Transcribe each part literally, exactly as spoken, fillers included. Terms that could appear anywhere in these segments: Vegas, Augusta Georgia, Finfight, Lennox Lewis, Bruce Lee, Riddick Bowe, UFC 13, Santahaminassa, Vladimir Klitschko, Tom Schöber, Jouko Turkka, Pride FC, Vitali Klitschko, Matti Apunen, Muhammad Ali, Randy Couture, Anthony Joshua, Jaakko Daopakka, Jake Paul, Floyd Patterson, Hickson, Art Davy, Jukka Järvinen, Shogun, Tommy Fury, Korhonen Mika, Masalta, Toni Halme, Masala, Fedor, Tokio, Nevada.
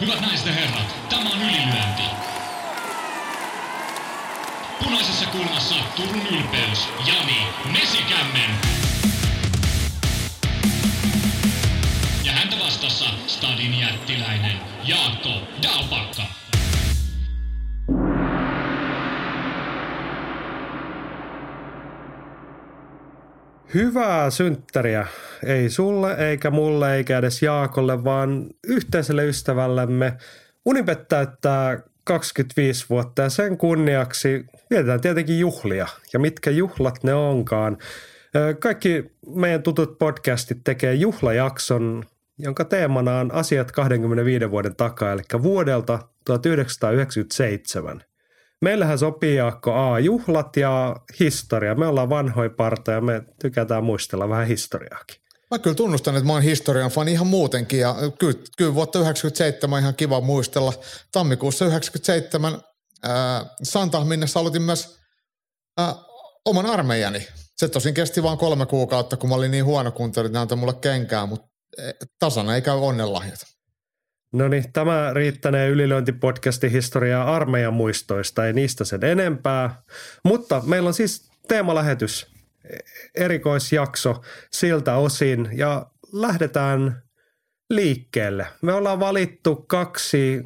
Hyvät naiset ja herrat, tämä on ylilyönti. Punaisessa kulmassa Turun ylpeys, Jani Mesikämmen. Ja häntä vastassa stadin jättiläinen, Jaakko Daopakka. Hyvää synttäriä. Ei sulle, eikä mulle, eikä edes Jaakolle, vaan yhteiselle ystävällemme. Unibet täyttää kaksikymmentäviisi vuotta ja sen kunniaksi vietetään tietenkin juhlia. Ja mitkä juhlat ne onkaan. Kaikki meidän tutut podcastit tekee juhlajakson, jonka teemana on asiat kaksikymmentäviisi vuoden takaa, eli vuodelta tuhatyhdeksänsataayhdeksänkymmentäseitsemän. Meillähän sopii, Jaakko, A, juhlat ja historia. Me ollaan vanhoja parta ja me tykätään muistella vähän historiaakin. Mä kyllä tunnustan, että mä oon historian fani ihan muutenkin ja kyllä, kyllä vuotta yhdeksänkymmentäseitsemän ihan kiva muistella. Tammikuussa yhdeksänkymmentäseitsemän ää, Santahaminassa aloitin myös ää, oman armeijani. Se tosin kesti vaan kolme kuukautta, kun mä olin niin huonokuntoinen, että ne antoi mulle kenkää, mutta tasana ei käy onnenlahjat. No niin, tämä riittänee ylilyöntipodcastin historiaa armeijan muistoista, ei niistä sen enempää. Mutta meillä on siis teemalähetys, erikoisjakso siltä osin ja lähdetään liikkeelle. Me ollaan valittu kaksi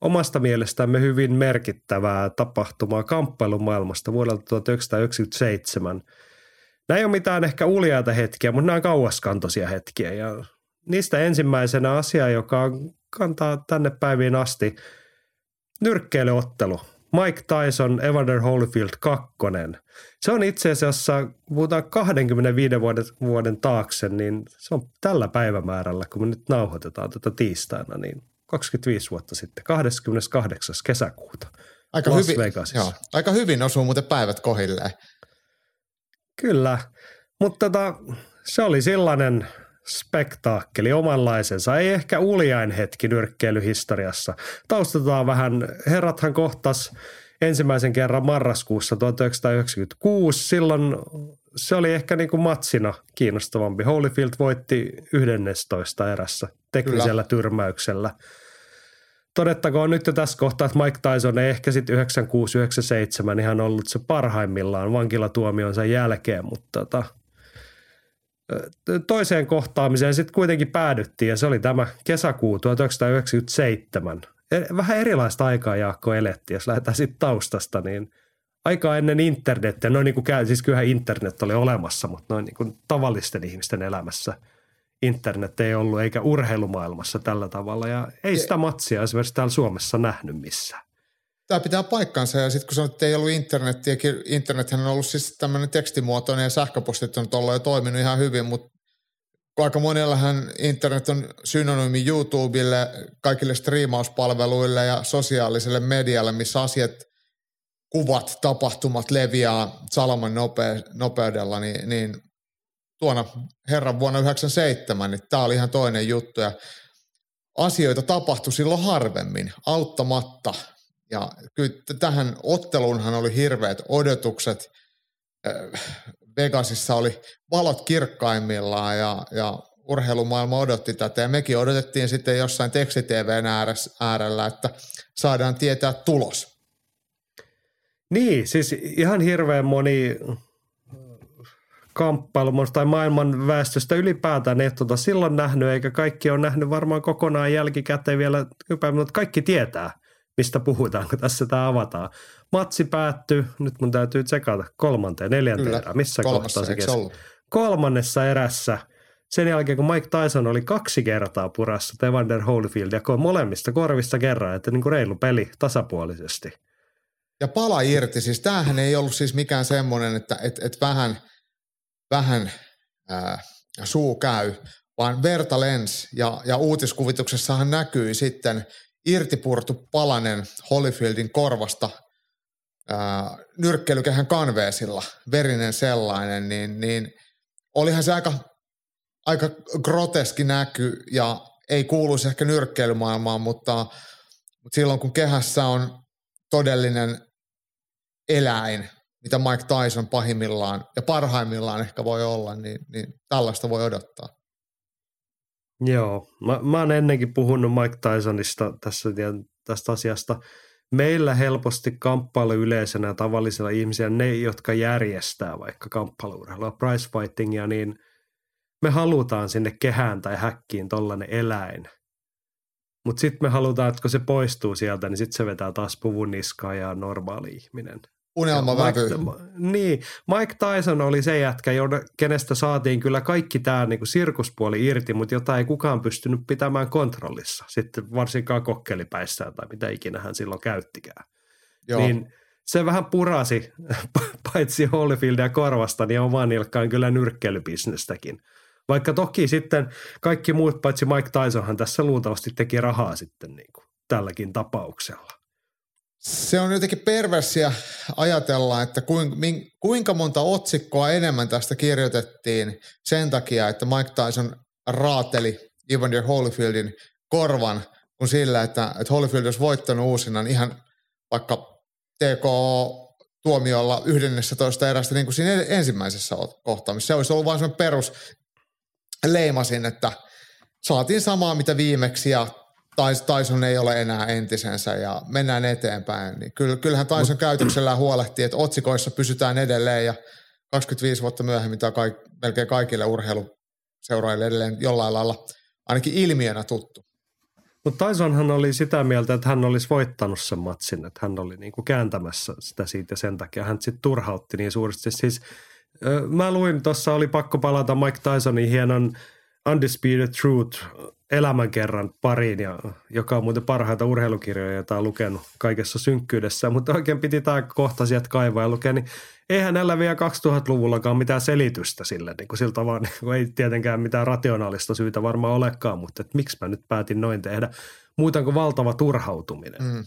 omasta mielestämme hyvin merkittävää tapahtumaa kamppailumaailmasta vuodelta tuhatyhdeksänsataayhdeksänkymmentäseitsemän. Nämä ei ole mitään ehkä uljaita hetkiä, mutta nämä on kauaskantoisia hetkiä ja niistä ensimmäisenä asia, joka on kantaa tänne päiviin asti. Nyrkkeilyottelu. Mike Tyson, Evander Holyfield kaksi. Se on itse asiassa, puhutaan kaksikymmentäviisi vuoden, vuoden taakse, niin se on tällä päivämäärällä, kun me nyt nauhoitetaan tätä tiistaina, niin kaksikymmentäviisi vuotta sitten, kahdeskymmeneskahdeksas kesäkuuta. Aika Las hyvin, Vegasissa. Joo, aika hyvin osuu muuten päivät kohilleen. Kyllä, mutta tota, se oli sellainen spektaakkeli omanlaisensa, ei ehkä uljain hetki nyrkkeilyhistoriassa. Taustataan vähän, herrathan kohtas ensimmäisen kerran marraskuussa tuhatyhdeksänsataayhdeksänkymmentäkuusi, silloin se oli ehkä niin kuin matsina kiinnostavampi. Holyfield voitti yhdennestoista erässä teknisellä Kyllä. tyrmäyksellä. Todettakoon nyt jo tässä kohtaa, että Mike Tyson ei ehkä sitten yhdeksänkymmentäkuusi yhdeksänkymmentäseitsemän ihan ollut se parhaimmillaan vankilatuomionsa jälkeen, mutta tota toiseen kohtaamiseen sitten kuitenkin päädyttiin ja se oli tämä kesäkuu tuhatyhdeksänsataayhdeksänkymmentäseitsemän. Vähän erilaista aikaa, Jaakko, eletti, jos lähdetään sitten taustasta, niin aikaa ennen internettiä, noin niin kuin käy, siis kyllähän internet oli olemassa, mutta noin niin kuin tavallisten ihmisten elämässä internet ei ollut eikä urheilumaailmassa tällä tavalla ja ei sitä matsia esimerkiksi täällä Suomessa nähnyt missään. Tämä pitää paikkansa ja sitten kun sanoit, että ei ollut internetiä, internethän on ollut siis tämmöinen tekstimuotoinen ja sähköpostit on ollut jo toiminut ihan hyvin, mutta aika monellahan internet on synonyymi YouTubelle, kaikille striimauspalveluille ja sosiaaliselle medialle, missä asiat, kuvat, tapahtumat leviää salaman nope, nopeudella, niin, niin tuona herran vuonna yhdeksänkymmentäseitsemän, niin tämä oli ihan toinen juttu ja asioita tapahtui silloin harvemmin, auttamatta. Ja kyllä tähän otteluunhan oli hirveät odotukset. Vegasissa oli valot kirkkaimmillaan ja, ja urheilumaailma odotti tätä. Ja mekin odotettiin sitten jossain teksti-TVn äärellä, että saadaan tietää tulos. Niin, siis ihan hirveän moni kamppailu tai maailman väestöstä ylipäätään ei tuota silloin nähnyt, eikä kaikki ole nähnyt varmaan kokonaan jälkikäteen vielä ypäin, mutta kaikki tietää. Mistä puhutaan, kun tässä tämä avataan. Matsi päättyy, nyt mun täytyy tsekata kolmanteen, neljänteen erään. Missä kohtaa se keskellä? Kolmannessa erässä, sen jälkeen kun Mike Tyson oli kaksi kertaa purassa Evander Holyfieldia, molemmista korvista kerran, että niin kuin reilu peli tasapuolisesti. Ja pala irti, siis tämähän ei ollut siis mikään semmoinen, että et, et vähän, vähän äh, suu käy, vaan verta lensi ja, ja uutiskuvituksessahan näkyy sitten irtipurtu palanen Holyfieldin korvasta ää, nyrkkeilykehän kanveesilla, verinen sellainen, niin, niin olihan se aika, aika groteski näky ja ei kuuluisi ehkä nyrkkeilymaailmaan, mutta, mutta silloin kun kehässä on todellinen eläin, mitä Mike Tyson pahimmillaan ja parhaimmillaan ehkä voi olla, niin, niin tällaista voi odottaa. Joo, mä, mä oon ennenkin puhunut Mike Tysonista tässä, tästä asiasta. Meillä helposti kamppailu yleisenä tavallisilla ihmisillä, ne jotka järjestää vaikka kamppailuurheilua, prizefightingia, niin me halutaan sinne kehään tai häkkiin tollainen eläin. Mutta sitten me halutaan, että kun se poistuu sieltä, niin sitten se vetää taas puvun niskaa ja on normaali ihminen. Unelmavävy. Niin, Mike Tyson oli se jätkä, kenestä saatiin kyllä kaikki tämä niinku sirkuspuoli irti, mutta jota ei kukaan pystynyt pitämään kontrollissa. Sitten varsinkaan kokkelipäissään tai mitä ikinä hän silloin käyttikään. Joo. Niin se vähän purasi paitsi Holyfieldia korvasta, niin omaan nilkkaan kyllä nyrkkeilybisnestäkin. Vaikka toki sitten kaikki muut paitsi Mike Tysonhan tässä luultavasti teki rahaa sitten niin kuin tälläkin tapauksella. Se on jotenkin perversia ajatella, että kuinka monta otsikkoa enemmän tästä kirjoitettiin sen takia, että Mike Tyson raateli Evander Holyfieldin korvan, kun sillä, että Holyfield olisi voittanut uusinnan ihan vaikka T K O-tuomiolla yhdennessätoista erästä niin kuin siinä ensimmäisessä kohtaamisessa. Se olisi ollut vain semmoinen perus leimasin, että saatiin samaa mitä viimeksi ja Tyson ei ole enää entisensä ja mennään eteenpäin. Kyllähän Tyson käytöksellään huolehtii, että otsikoissa pysytään edelleen ja kaksikymmentäviisi vuotta myöhemmin tämä on melkein kaikille urheiluseuraajille edelleen jollain lailla ainakin ilmiönä tuttu. Mutta Tysonhan oli sitä mieltä, että hän olisi voittanut sen matsin, että hän oli niinku kääntämässä sitä siitä ja sen takia hän sitten turhautti niin suuresti. Siis, mä luin, tuossa oli pakko palata Mike Tysonin hienon Undisputed Truth elämänkerran pariin, ja, joka on muuten parhaita urheilukirjoja, joita on lukenut kaikessa synkkyydessä, mutta oikein piti tämä kohta sieltä kaivaa ja lukea, niin eihän näillä vielä kaksituhattaluvullakaan mitään selitystä sille, niin kuin siltä vaan niin kuin ei tietenkään mitään rationaalista syytä varmaan olekaan, mutta että miksi mä nyt päätin noin tehdä, muuta kuin valtava turhautuminen. Mm.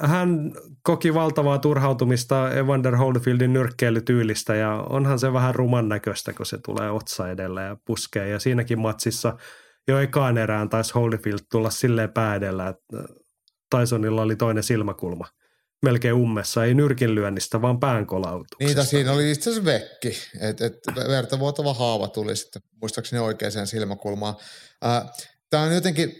Hän koki valtavaa turhautumista Evander Holyfieldin nyrkkeilytyylistä ja onhan se vähän ruman näköistä, kun se tulee otsa edellä ja puskee. Ja siinäkin matsissa jo ekaan erään taisi Holyfield tulla silleen pää edellä, että Tysonilla oli toinen silmäkulma melkein ummessa. Ei nyrkinlyönnistä, vaan päänkolautuksesta. Niitä siinä oli itse asiassa vekki. Et, et vertavuotava haava tuli sitten muistaakseni oikeaan silmäkulmaan. Tämä on jotenkin...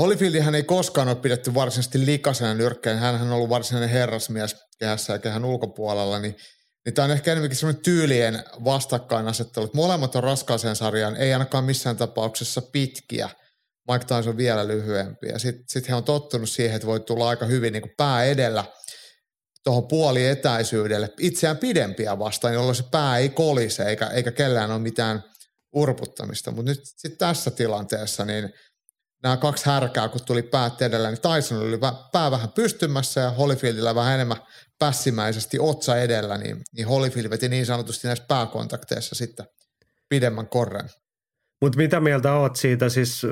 Holyfieldihän ei koskaan ole pidetty varsinaisesti likaisena nyrkkeen. Hänhän on ollut varsinainen herrasmies kehässä ja kehän ulkopuolella. Niin, niin tämä on ehkä enemmänkin sellainen tyylien vastakkainasettelu. Molemmat on raskaaseen sarjaan, ei ainakaan missään tapauksessa pitkiä. Mike Tyson on vielä lyhyempi. Sitten sit he on tottunut siihen, että voi tulla aika hyvin niin kuin pää edellä tuohon puolietäisyydelle. Itseään pidempiä vastaan, jolloin se pää ei kolise eikä, eikä kellään ole mitään urputtamista. Mutta nyt sitten tässä tilanteessa niin... Nämä kaksi härkää, kun tuli päät edellä, niin Tyson oli pää vähän pystymässä ja Holyfieldillä vähän enemmän pässimäisesti otsa edellä, niin, niin Holyfield veti niin sanotusti näissä pääkontakteissa sitten pidemmän korren. Mutta mitä mieltä oot siitä? Siis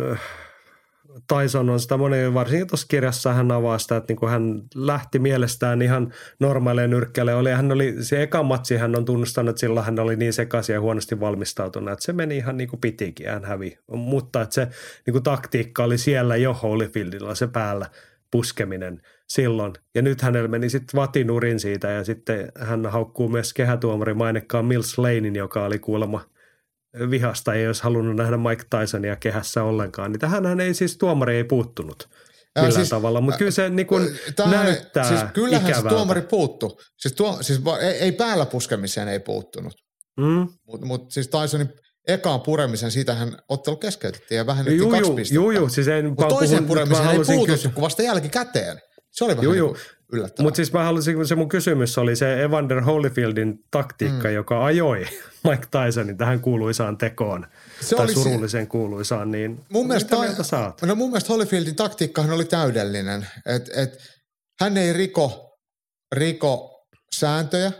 Tyson on sitä monen, varsinkin tuossa kirjassa hän avaa sitä, että niin hän lähti mielestään ihan normaaleja nyrkkeelle. Oli, hän oli, se eka matsi hän on tunnustanut, että silloin hän oli niin sekaisin ja huonosti valmistautunut, että se meni ihan niin kuin pitikin, hän hävi. Mutta että se niin kuin taktiikka oli siellä jo Holyfieldilla, se päällä puskeminen silloin. Ja nyt hänellä meni sitten vatinurin siitä ja sitten hän haukkuu myös kehätuomari mainekkaan Mills Lanein, joka oli kuulemma vihasta, ei olisi halunnut nähdä Mike Tysonia kehässä ollenkaan. Niin tähänhän ei siis tuomari ei puuttunut millään siis, tavalla, mutta kyllä se niin kuin tähän, näyttää siis kyllähän ikävältä. Se tuomari puuttui. Siis, tuo, siis ei, ei päällä puskemiseen ei puuttunut, mm. mutta mut siis Tysonin ekaan puremisen, siitä hän ottelu keskeytettiin ja vähennettiin juu, kaksi pistettä. Juu, juu, siis en vaan puhun. Toiseen puremiseen ei puuttunut, kun vasta jälkikäteen. Se oli vähän juu, niin yllättävää. Mutta siis mä halusin, se mun kysymys oli se Evander Holyfieldin taktiikka, mm. joka ajoi Mike Tysonin tähän kuuluisaan tekoon, se tai surullisen se... kuuluisaan, niin mun mielestä, ta... no mun mielestä Holyfieldin taktiikkahan oli täydellinen, että et, hän ei riko, riko sääntöjä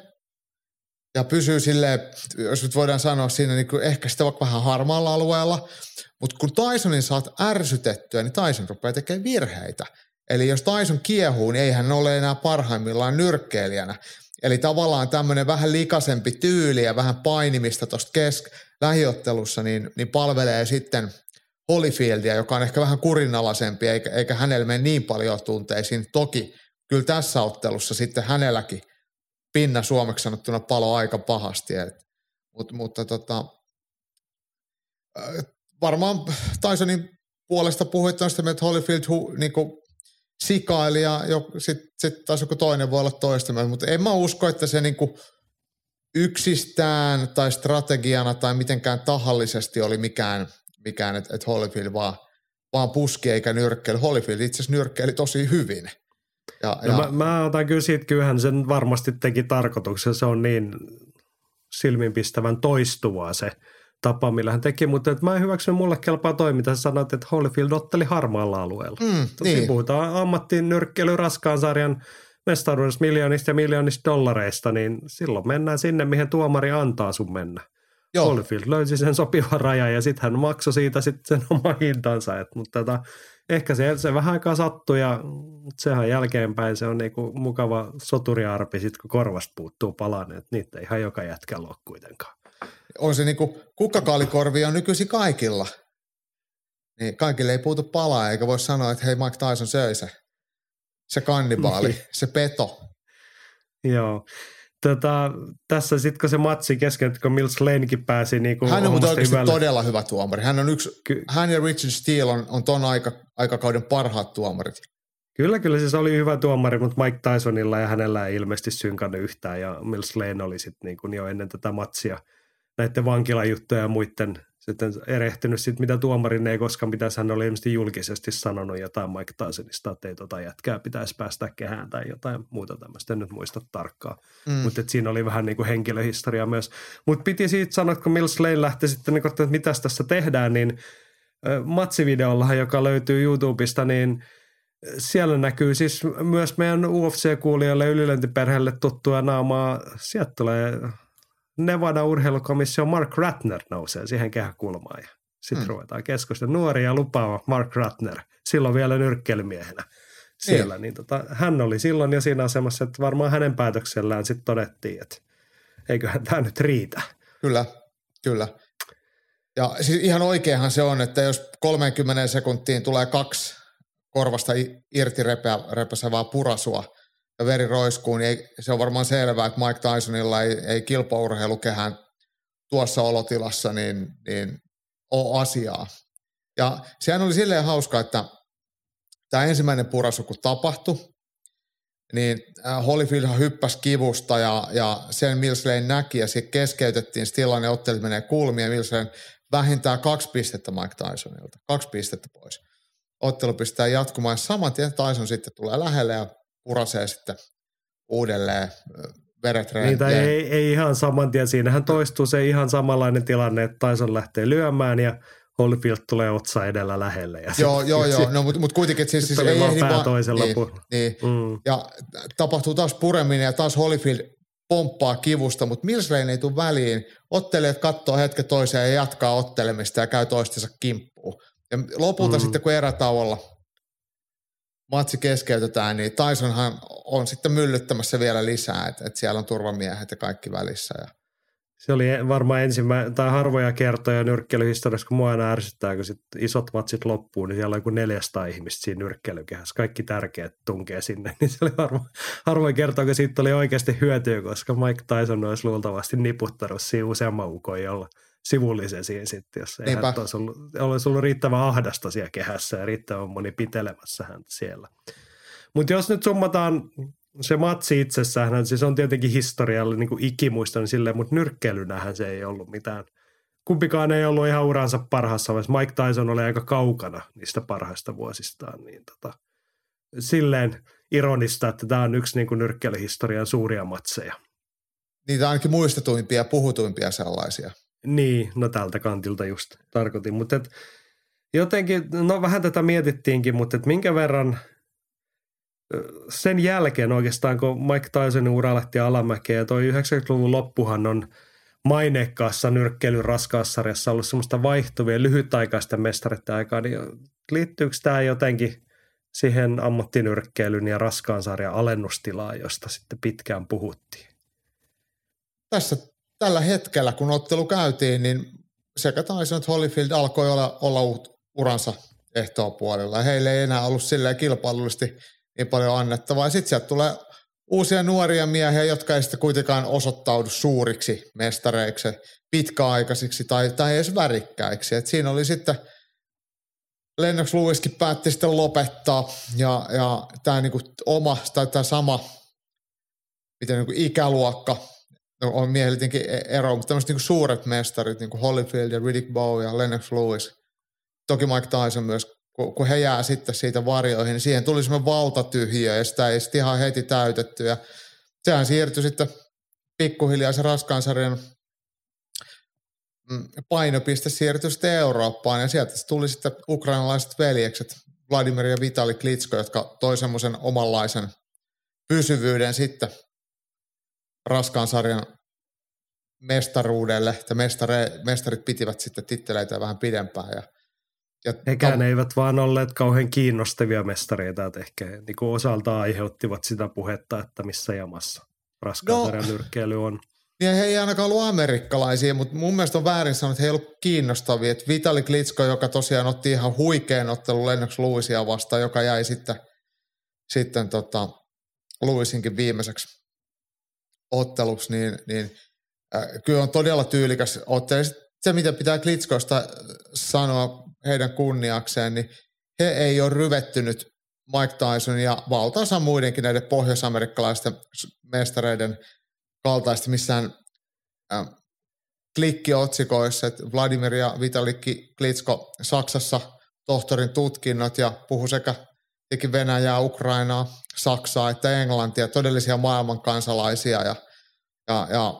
ja pysyy silleen, jos nyt voidaan sanoa siinä niin ehkä sitä vaikka vähän harmaalla alueella, mutta kun Tysonin saat ärsytettyä, niin Tyson rupeaa tekemään virheitä. Eli jos Tyson kiehuu, niin ei hän ole enää parhaimmillaan nyrkkeilijänä. Eli tavallaan tämmöinen vähän likaisempi tyyli ja vähän painimista tuosta kesk- lähiottelussa, niin, niin palvelee sitten Holyfieldia, joka on ehkä vähän kurinalaisempi, eikä, eikä hänellä mene niin paljon tunteisiin. Toki kyllä tässä ottelussa sitten hänelläkin pinna suomeksi sanottuna palo aika pahasti. Mut, mutta tota, varmaan Tysonin puolesta puhutaan sitä, että Holyfield hu, niin kuin sikaili ja sitten sit taas joku toinen voi olla toista mieltä, mutta en mä usko, että se niin kuin yksistään tai strategiana tai mitenkään tahallisesti oli mikään, mikään että et Holyfield vaan, vaan puski eikä nyrkkeily. Holyfield itse asiassa nyrkkeili tosi hyvin. Ja, ja... No mä, mä otan kyllä siitä, kyllähän sen varmasti teki tarkoituksen. Se on niin silmiinpistävän toistuvaa se tapa, millä hän teki, mutta et mä en hyväksy, mulle kelpaa toiminta. Sä sanoit, että Holyfield otteli harmaalla alueella. Mm, Tosin niin. Puhutaan ammattiin nyrkkeily raskaan sarjan mestaruudessa miljoonista ja miljoonista dollareista, niin silloin mennään sinne, mihin tuomari antaa sun mennä. Joo. Holyfield löysi sen sopivan rajan ja sitten hän maksoi siitä sit sen oman hintansa. Et, mutta tota, ehkä se, se vähän aikaa sattui ja sehän jälkeenpäin se on niinku mukava soturiarpi, sit, kun korvasta puuttuu palanen. Niitä ei ihan joka jätkällä ole kuitenkaan. On se niinku, kukkakaalikorvia on nykyisin kaikilla. Niin, kaikille ei puutu palaa eikä voi sanoa, että hei, Mike Tyson söi se. Se kannibaali, niin. Se peto. Joo. Tota, tässä sitten kun se matsi kesken, kun Mills Lanekin pääsi niin kuin hän on mutta oikeasti hyvälle. Todella hyvä tuomari. Hän on yksi, Ky- hän ja Richard Steele on, on ton aika, aikakauden parhaat tuomarit. Kyllä, kyllä siis oli hyvä tuomari, mutta Mike Tysonilla ja hänellä ei ilmeisesti synkannut yhtään. Ja Mills Lane oli sitten niin jo ennen tätä matsia näiden vankilajuttuja ja muiden sitten erehtynyt sitten, mitä tuomarin ei koskaan pitäisi. Hän oli ilmeisesti julkisesti sanonut jotain Mike Tysonista, että ei tota jätkää pitäisi päästä kehään tai jotain muuta tämmöistä. En nyt muista tarkkaan, mm. mutta siinä oli vähän niin kuin henkilöhistoria myös. Mutta piti siitä sanoa, että kun Mills Lane lähti sitten, niin että mitäs tässä tehdään, niin matsivideollahan, joka löytyy YouTubesta, niin siellä näkyy siis myös meidän U F C-kuulijoille ja ylilöntiperheelle tuttua naamaa. Sieltä tulee... Nevada urheilukomission Mark Ratner nousee siihen kehäkulmaan ja sitten hmm. ruvetaan keskustella. Nuori ja lupaava Mark Ratner, silloin vielä nyrkkeilymiehenä siellä. Niin. Niin tota, hän oli silloin jo siinä asemassa, että varmaan hänen päätöksellään sitten todettiin, että eiköhän tämä nyt riitä. Kyllä, kyllä. Ja siis ihan oikeahan se on, että jos kolmeenkymmeneen sekuntiin tulee kaksi korvasta irti repeä, repäsevää purasua, ja veri roiskuu, niin ei, se on varmaan selvää, että Mike Tysonilla ei, ei kilpaurheilukehään tuossa olotilassa niin, niin ole asiaa. Ja sehän oli silleen hauska, että tämä ensimmäinen purasu, kun tapahtui, niin Holyfieldhan hyppäsi kivusta ja, ja sen Mills Lane näki ja sitten keskeytettiin tilanne, ottelut menee kulmiin ja Mills Lane vähintään kaksi pistettä Mike Tysonilta, kaksi pistettä pois. Ottelu pistää jatkumaan ja saman tien Tyson sitten tulee lähelle ja urasee sitten uudelleen veretreen. Niitä ei, ei ihan saman tien. Siinähän toistuu se ihan samanlainen tilanne, että Tyson lähtee lyömään ja Holyfield tulee otsa edellä lähelle. Ja joo, sit, joo, sit, joo. No, mutta mut kuitenkin siis, siis ei ehdi vaan. Toisella niin, niin. Mm. Ja tapahtuu taas pureminen ja taas Holyfield pomppaa kivusta, mutta Mills Lane ei tule väliin. Ottelijat katsoo hetken toiseen ja jatkaa ottelemista ja käy toistensa kimppuun. Ja lopulta mm. sitten kun erätauolla matsi keskeytetään, niin Tysonhan on sitten myllyttämässä vielä lisää, että, että siellä on turvamiehet ja kaikki välissä. Ja. Se oli varmaan ensimmäinen, tai harvoja kertoja nyrkkeilyhistoriassa, kun mua aina ärsyttää, kun sit isot matsit loppuu, niin siellä on joku neljäsataa ihmistä siinä nyrkkeilykehässä. Kaikki tärkeät tunkee sinne, niin se oli harvo, harvoin kertoa, kun siitä oli oikeasti hyötyä, koska Mike Tyson olisi luultavasti niputtanut siinä useamman ukon, jolla sivullisen siihen sitten, jos ei häntä olisi ollut, olisi ollut riittävän ahdasta siellä kehässä ja riittävän moni pitelemässä häntä siellä. Mutta jos nyt summataan se matsi itsessään, siis on tietenkin historiallinen niin kuin ikimuiston niin silleen, mutta nyrkkeilynähän se ei ollut mitään. Kumpikaan ei ollut ihan uransa parhaassa, vaan Mike Tyson oli aika kaukana niistä parhaista vuosistaan. Niin tota, silleen ironista, että tämä on yksi niin kuin nyrkkeilyhistorian suuria matseja. Niitä ainakin muistetuimpia ja puhutuimpia sellaisia. Niin, no tältä kantilta just tarkoitin, mutta et jotenkin, no vähän tätä mietittiinkin, mutta et minkä verran sen jälkeen oikeastaan, kun Mike Tysonin ura lähti alamäkeen ja toi yhdeksänkymmentäluvun loppuhan on maineikkaassa nyrkkeilyn raskaassa sarjassa ollut semmoista vaihtuvia lyhytaikaista mestareiden aikaa, niin liittyykö tämä jotenkin siihen ammattinyrkkeilyn ja raskaan sarjan alennustilaan, josta sitten pitkään puhuttiin? Tässä tällä hetkellä, kun ottelu käytiin, niin sekä Tyson että Holyfield alkoi olla, olla uransa ehtoopuolella. Heille ei enää ollut silleen kilpailullisesti niin paljon annettavaa. Sitten sieltä tulee uusia nuoria miehiä, jotka ei sitten kuitenkaan osoittaudu suuriksi mestareiksi, pitkäaikaisiksi tai, tai edes värikkäiksi. Et siinä oli sitten, Lennox Lewiskin päätti sitten lopettaa ja, ja tämä niinku oma tai tämä sama miten niinku ikäluokka, no on miehillä tietenkin ero, mutta tämmöiset niinku suuret mestarit, niin kuin Holyfield ja Riddick Bowe ja Lennox Lewis, toki Mike Tyson myös, kun he jää sitten siitä varjoihin, niin siihen tuli semmoinen valtatyhjiö ja sitä ei sitten ihan heti täytetty. Ja sehän siirtyi sitten pikkuhiljaa se raskaan sarjan painopiste siirtyi sitten Eurooppaan ja sieltä tuli sitten ukrainalaiset veljekset, Vladimir ja Vitali Klitschko, jotka toi semmoisen omanlaisen pysyvyyden sitten raskaan sarjan mestaruudelle. Ja mestare, mestarit pitivät sitten titteleitä vähän pidempään ja Ja Hekään ta- eivät vaan olleet kauhean kiinnostavia mestareita, että ehkä niin kuin osaltaan aiheuttivat sitä puhetta, että missä jamassa raskaan sarjan no, nyrkkeily on. Niin he ei ainakaan ollut amerikkalaisia, mutta mun mielestä on väärin sanoa, että he ei ollut kiinnostavia. Että Vitali Klitschko, joka tosiaan otti ihan huikean ottelun Lennox Lewisia vastaan, joka jäi sitten, sitten tota Lewisinkin viimeiseksi otteluksi, niin, niin äh, kyllä on todella tyylikäs ottelu. Se, mitä pitää Klitschkosta sanoa heidän kunniakseen, niin he ei ole ryvettynyt Mike Tyson ja valtaosa muidenkin näiden pohjois-amerikkalaisten mestareiden kaltaisesti missään äh, klikkiotsikoissa, että Vladimir ja Vitali Klitschko Saksassa tohtorin tutkinnot ja puhui sekä Venäjää, Ukrainaa, Saksaa että Englantia, todellisia maailman kansalaisia ja, ja, ja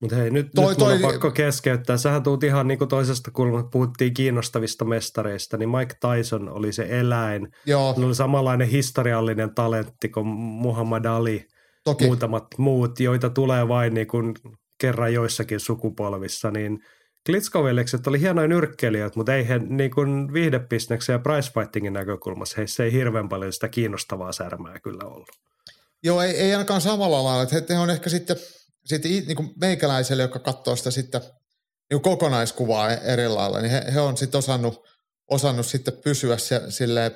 mutta hei, nyt, toi, nyt mun on toi... pakko keskeyttää. Sähän tuut ihan niin kuin toisesta kulmasta, puhuttiin kiinnostavista mestareista, niin Mike Tyson oli se eläin. Joo. Hän oli samanlainen historiallinen talentti kuin Muhammad Ali, toki muutamat muut, joita tulee vain niin kuin kerran joissakin sukupolvissa. Niin Klitschko-veljekset oli hienoja nyrkkeilijät, mutta ei he niin kuin viihdepisneksen ja pricefightingin näkökulmassa, heissä ei hirveän paljon sitä kiinnostavaa särmää kyllä ollut. Joo, ei, ei ainakaan samalla lailla. He on ehkä sitten... Sitten niin meikäläiselle, joka katsoo sitä sitten, niin kokonaiskuvaa eri lailla, niin he, he on sitten osannut, osannut sitten pysyä se, silleen,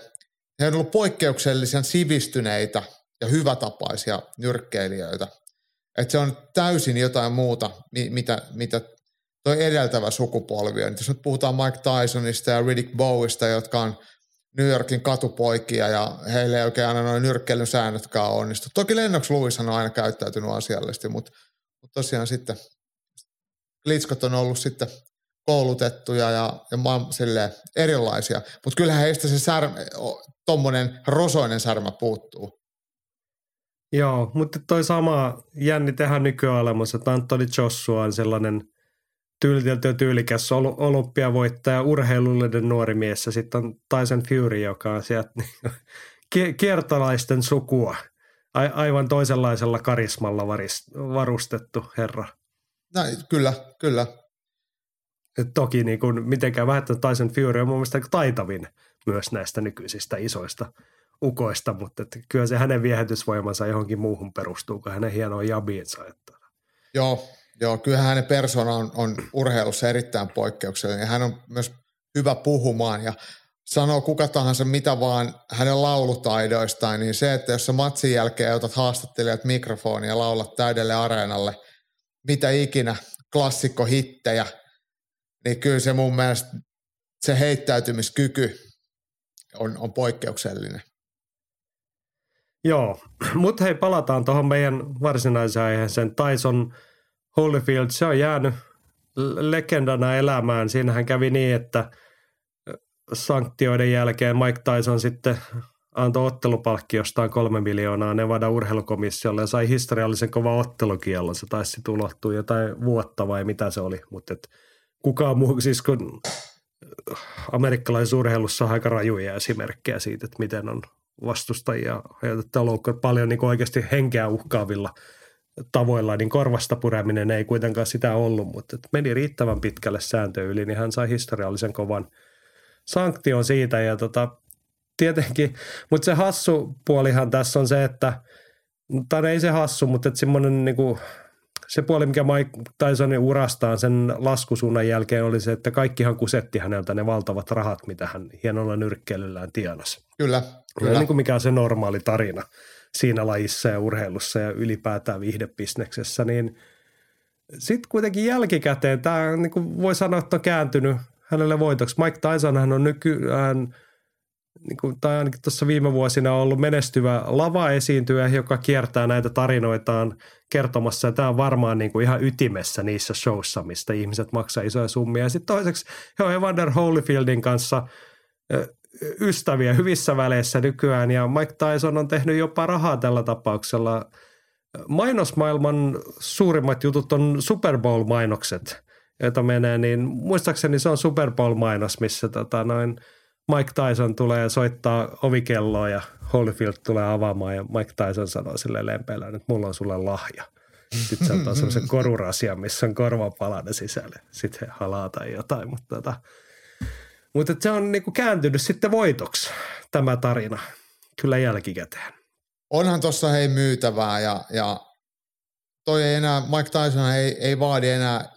he on ollut poikkeuksellisen sivistyneitä ja hyvätapaisia nyrkkeilijöitä. Että se on täysin jotain muuta, mitä, mitä toi edeltävä sukupolvi on. Jos nyt puhutaan Mike Tysonista ja Riddick Bowesta, jotka on New Yorkin katupoikia ja heille ei oikein aina noin nyrkkeilyn säännötkään onnistu. Toki Lennox Lewishan on aina käyttäytynyt asiallisesti, mutta Mutta tosiaan sitten Klitschkot on ollut sitten koulutettuja ja, ja maailma, silleen, erilaisia. Mutta kyllähän heistä se tuommoinen rosoinen särmä puuttuu. Joo, mutta toi sama jänni tehdään nykyään olemassa, että Anthony Joshua on sellainen tyylitelty ja tyylikäs olympiavoittaja, urheilullinen nuori mies. Ja sitten on Tyson Fury, joka on sieltä kiertolaisten sukua. Aivan toisenlaisella karismalla varustettu herra. Näin, kyllä, kyllä. Et toki niin kun mitenkään vähättämättä Tyson Fury on mun mielestä taitavin myös näistä nykyisistä isoista ukoista, mutta et kyllä se hänen viehätysvoimansa johonkin muuhun perustuu kuin hänen hienoon jabiinsa. Että. Joo, joo, kyllähän hänen persona on, on urheilussa erittäin poikkeuksellinen. Hän on myös hyvä puhumaan ja sanoo kuka tahansa mitä vaan hänen laulutaidoistaan, niin se, että jos sä matsin jälkeen otat haastattelijat mikrofonia ja laulat täydelle areenalle, mitä ikinä, klassikkohittejä, niin kyllä se mun mielestä se heittäytymiskyky on, on poikkeuksellinen. Joo, mutta hei palataan tuohon meidän varsinaiseen aiheeseen. Tyson Holyfield, se on jäänyt legendana elämään. Siinähän kävi niin, että sanktioiden jälkeen Mike Tyson sitten antoi ottelupalkkiostaan kolme miljoonaa Nevada urheilukomissiolle ja sai historiallisen kovan ottelukiellon. Se taisi tulottua jotain vuotta vai mitä se oli, mutta kukaan muu, siis kun amerikkalaisessa urheilussa on aika rajuja esimerkkejä siitä, että miten on vastustajia hajotettu loukkoja paljon niin oikeasti henkeä uhkaavilla tavoilla, niin korvasta pureminen ei kuitenkaan sitä ollut, mutta meni riittävän pitkälle sääntöön yli, niin hän sai historiallisen kovan sanktio on siitä ja tota, tietenkin, mutta se hassu puolihan tässä on se, että, tai ei se hassu, mutta että semmoinen niinku, se puoli, mikä Mike Tysonin urastaan sen laskusuunnan jälkeen oli se, että kaikkihan kusetti häneltä ne valtavat rahat, mitä hän hienolla nyrkkeilyllään tienasi. Kyllä, kyllä. Niin kuin mikä on se normaali tarina siinä lajissa ja urheilussa ja ylipäätään viihdepisneksessä, niin sitten kuitenkin jälkikäteen tämä niin kuin voi sanoa, että on kääntynyt hänelle voitoksi. Mike Tyson hän on nykyään, niin kuin, tai ainakin tuossa viime vuosina on ollut menestyvä lavaesiintyjä, joka kiertää näitä tarinoitaan kertomassa. Ja tämä on varmaan niin kuin ihan ytimessä niissä showissa, mistä ihmiset maksaa isoja summia. Ja sitten toiseksi he on Evander Holyfieldin kanssa ystäviä hyvissä väleissä nykyään. Ja Mike Tyson on tehnyt jopa rahaa tällä tapauksella. Mainosmaailman suurimmat jutut on Super Bowl-mainokset, joita menee, niin muistaakseni se on Super Bowl-mainos, missä tota noin Mike Tyson tulee soittaa ovikelloa ja Holyfield tulee avaamaan ja Mike Tyson sanoo silleen lempeillä, että mulla on sulle lahja. Sitten se on semmoisen korurasian, missä on korvapalainen sisällä. Sitten he halaa tai jotain, mutta, tota. mutta se on niinku kääntynyt sitten voitoksi tämä tarina kyllä jälkikäteen. Onhan tuossa hei myytävää ja, ja toi ei enää, Mike Tyson ei, ei vaadi enää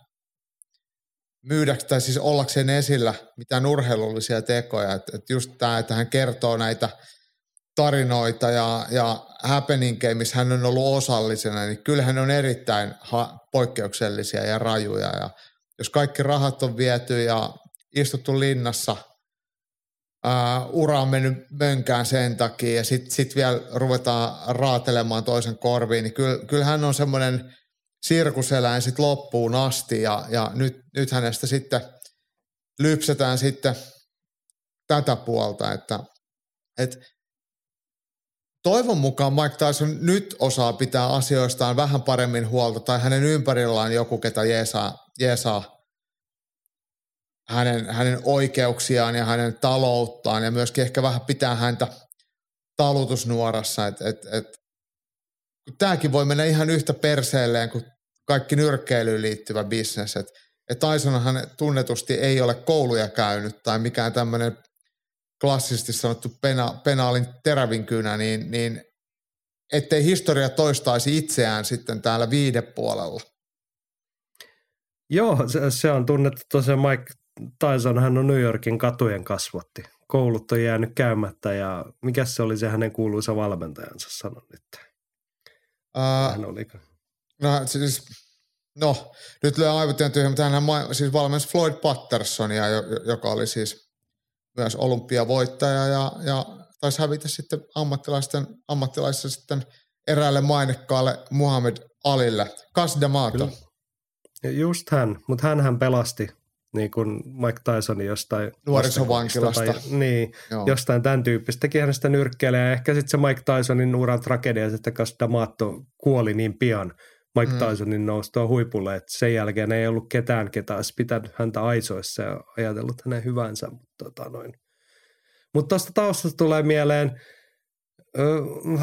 myydäksi tai siis ollakseen esillä mitään urheilullisia tekoja. Että et just tämä, että hän kertoo näitä tarinoita ja, ja happeningejä, missä hän on ollut osallisena, niin kyllähän ne on erittäin ha- poikkeuksellisia ja rajuja. Ja jos kaikki rahat on viety ja istuttu linnassa, Uh, ura on mennyt mönkään sen takia ja sitten sit vielä ruvetaan raatelemaan toisen korviin, niin kyll, kyllähän on semmoinen sirkuseläin sitten loppuun asti ja, ja nyt, nyt hänestä sitten lypsetään sitten tätä puolta, että et toivon mukaan Mike Tyson nyt osaa pitää asioistaan vähän paremmin huolta tai hänen ympärillään joku, ketä jeesaa, jeesaa Hänen, hänen oikeuksiaan ja hänen talouttaan ja myöskin ehkä vähän pitää häntä talutusnuorassa. Et, et, et. Tämäkin voi mennä ihan yhtä perseelleen kuin kaikki nyrkkeilyyn liittyvä bisnes. Et, et Tysonhan tunnetusti ei ole kouluja käynyt tai mikään tämmöinen klassisesti sanottu pena, penaalin terävinkynä, niin, niin ettei historia toistaisi itseään sitten täällä viihdepuolella. Joo, se, se on tunnettu tosiaan Mike Tyson, hän on New Yorkin katujen kasvatti. Koulut on jäänyt käymättä ja mikä se oli se hänen kuuluisa valmentajansa sanon nyt? Uh, hän oli. No, siis, no nyt löi aivotyön tyhjä, mutta hän siis valmensi Floyd Pattersonia, joka oli siis myös olympiavoittaja ja, ja taisi hävitä sitten ammattilaisten, ammattilaisissa sitten eräälle mainekkaalle Muhammad Alille. Cus D'Amato. Just hän, mutta hänhän pelasti niin kuin Mike Tyson jostain nuorisovankilasta. Tai, niin, joo. Jostain tämän tyyppistä. Teki hänestä nyrkkeilijää. Ehkä sitten se Mike Tysonin uran tragedia, että Cus D'Amato kuoli niin pian Mike mm. Tysonin noustua huipulle, että sen jälkeen ei ollut ketään, ketä olisi pitänyt häntä aisoissa ja ajatellut hänen hyvänsä. Mutta tota noin. Mut tuosta taustasta tulee mieleen,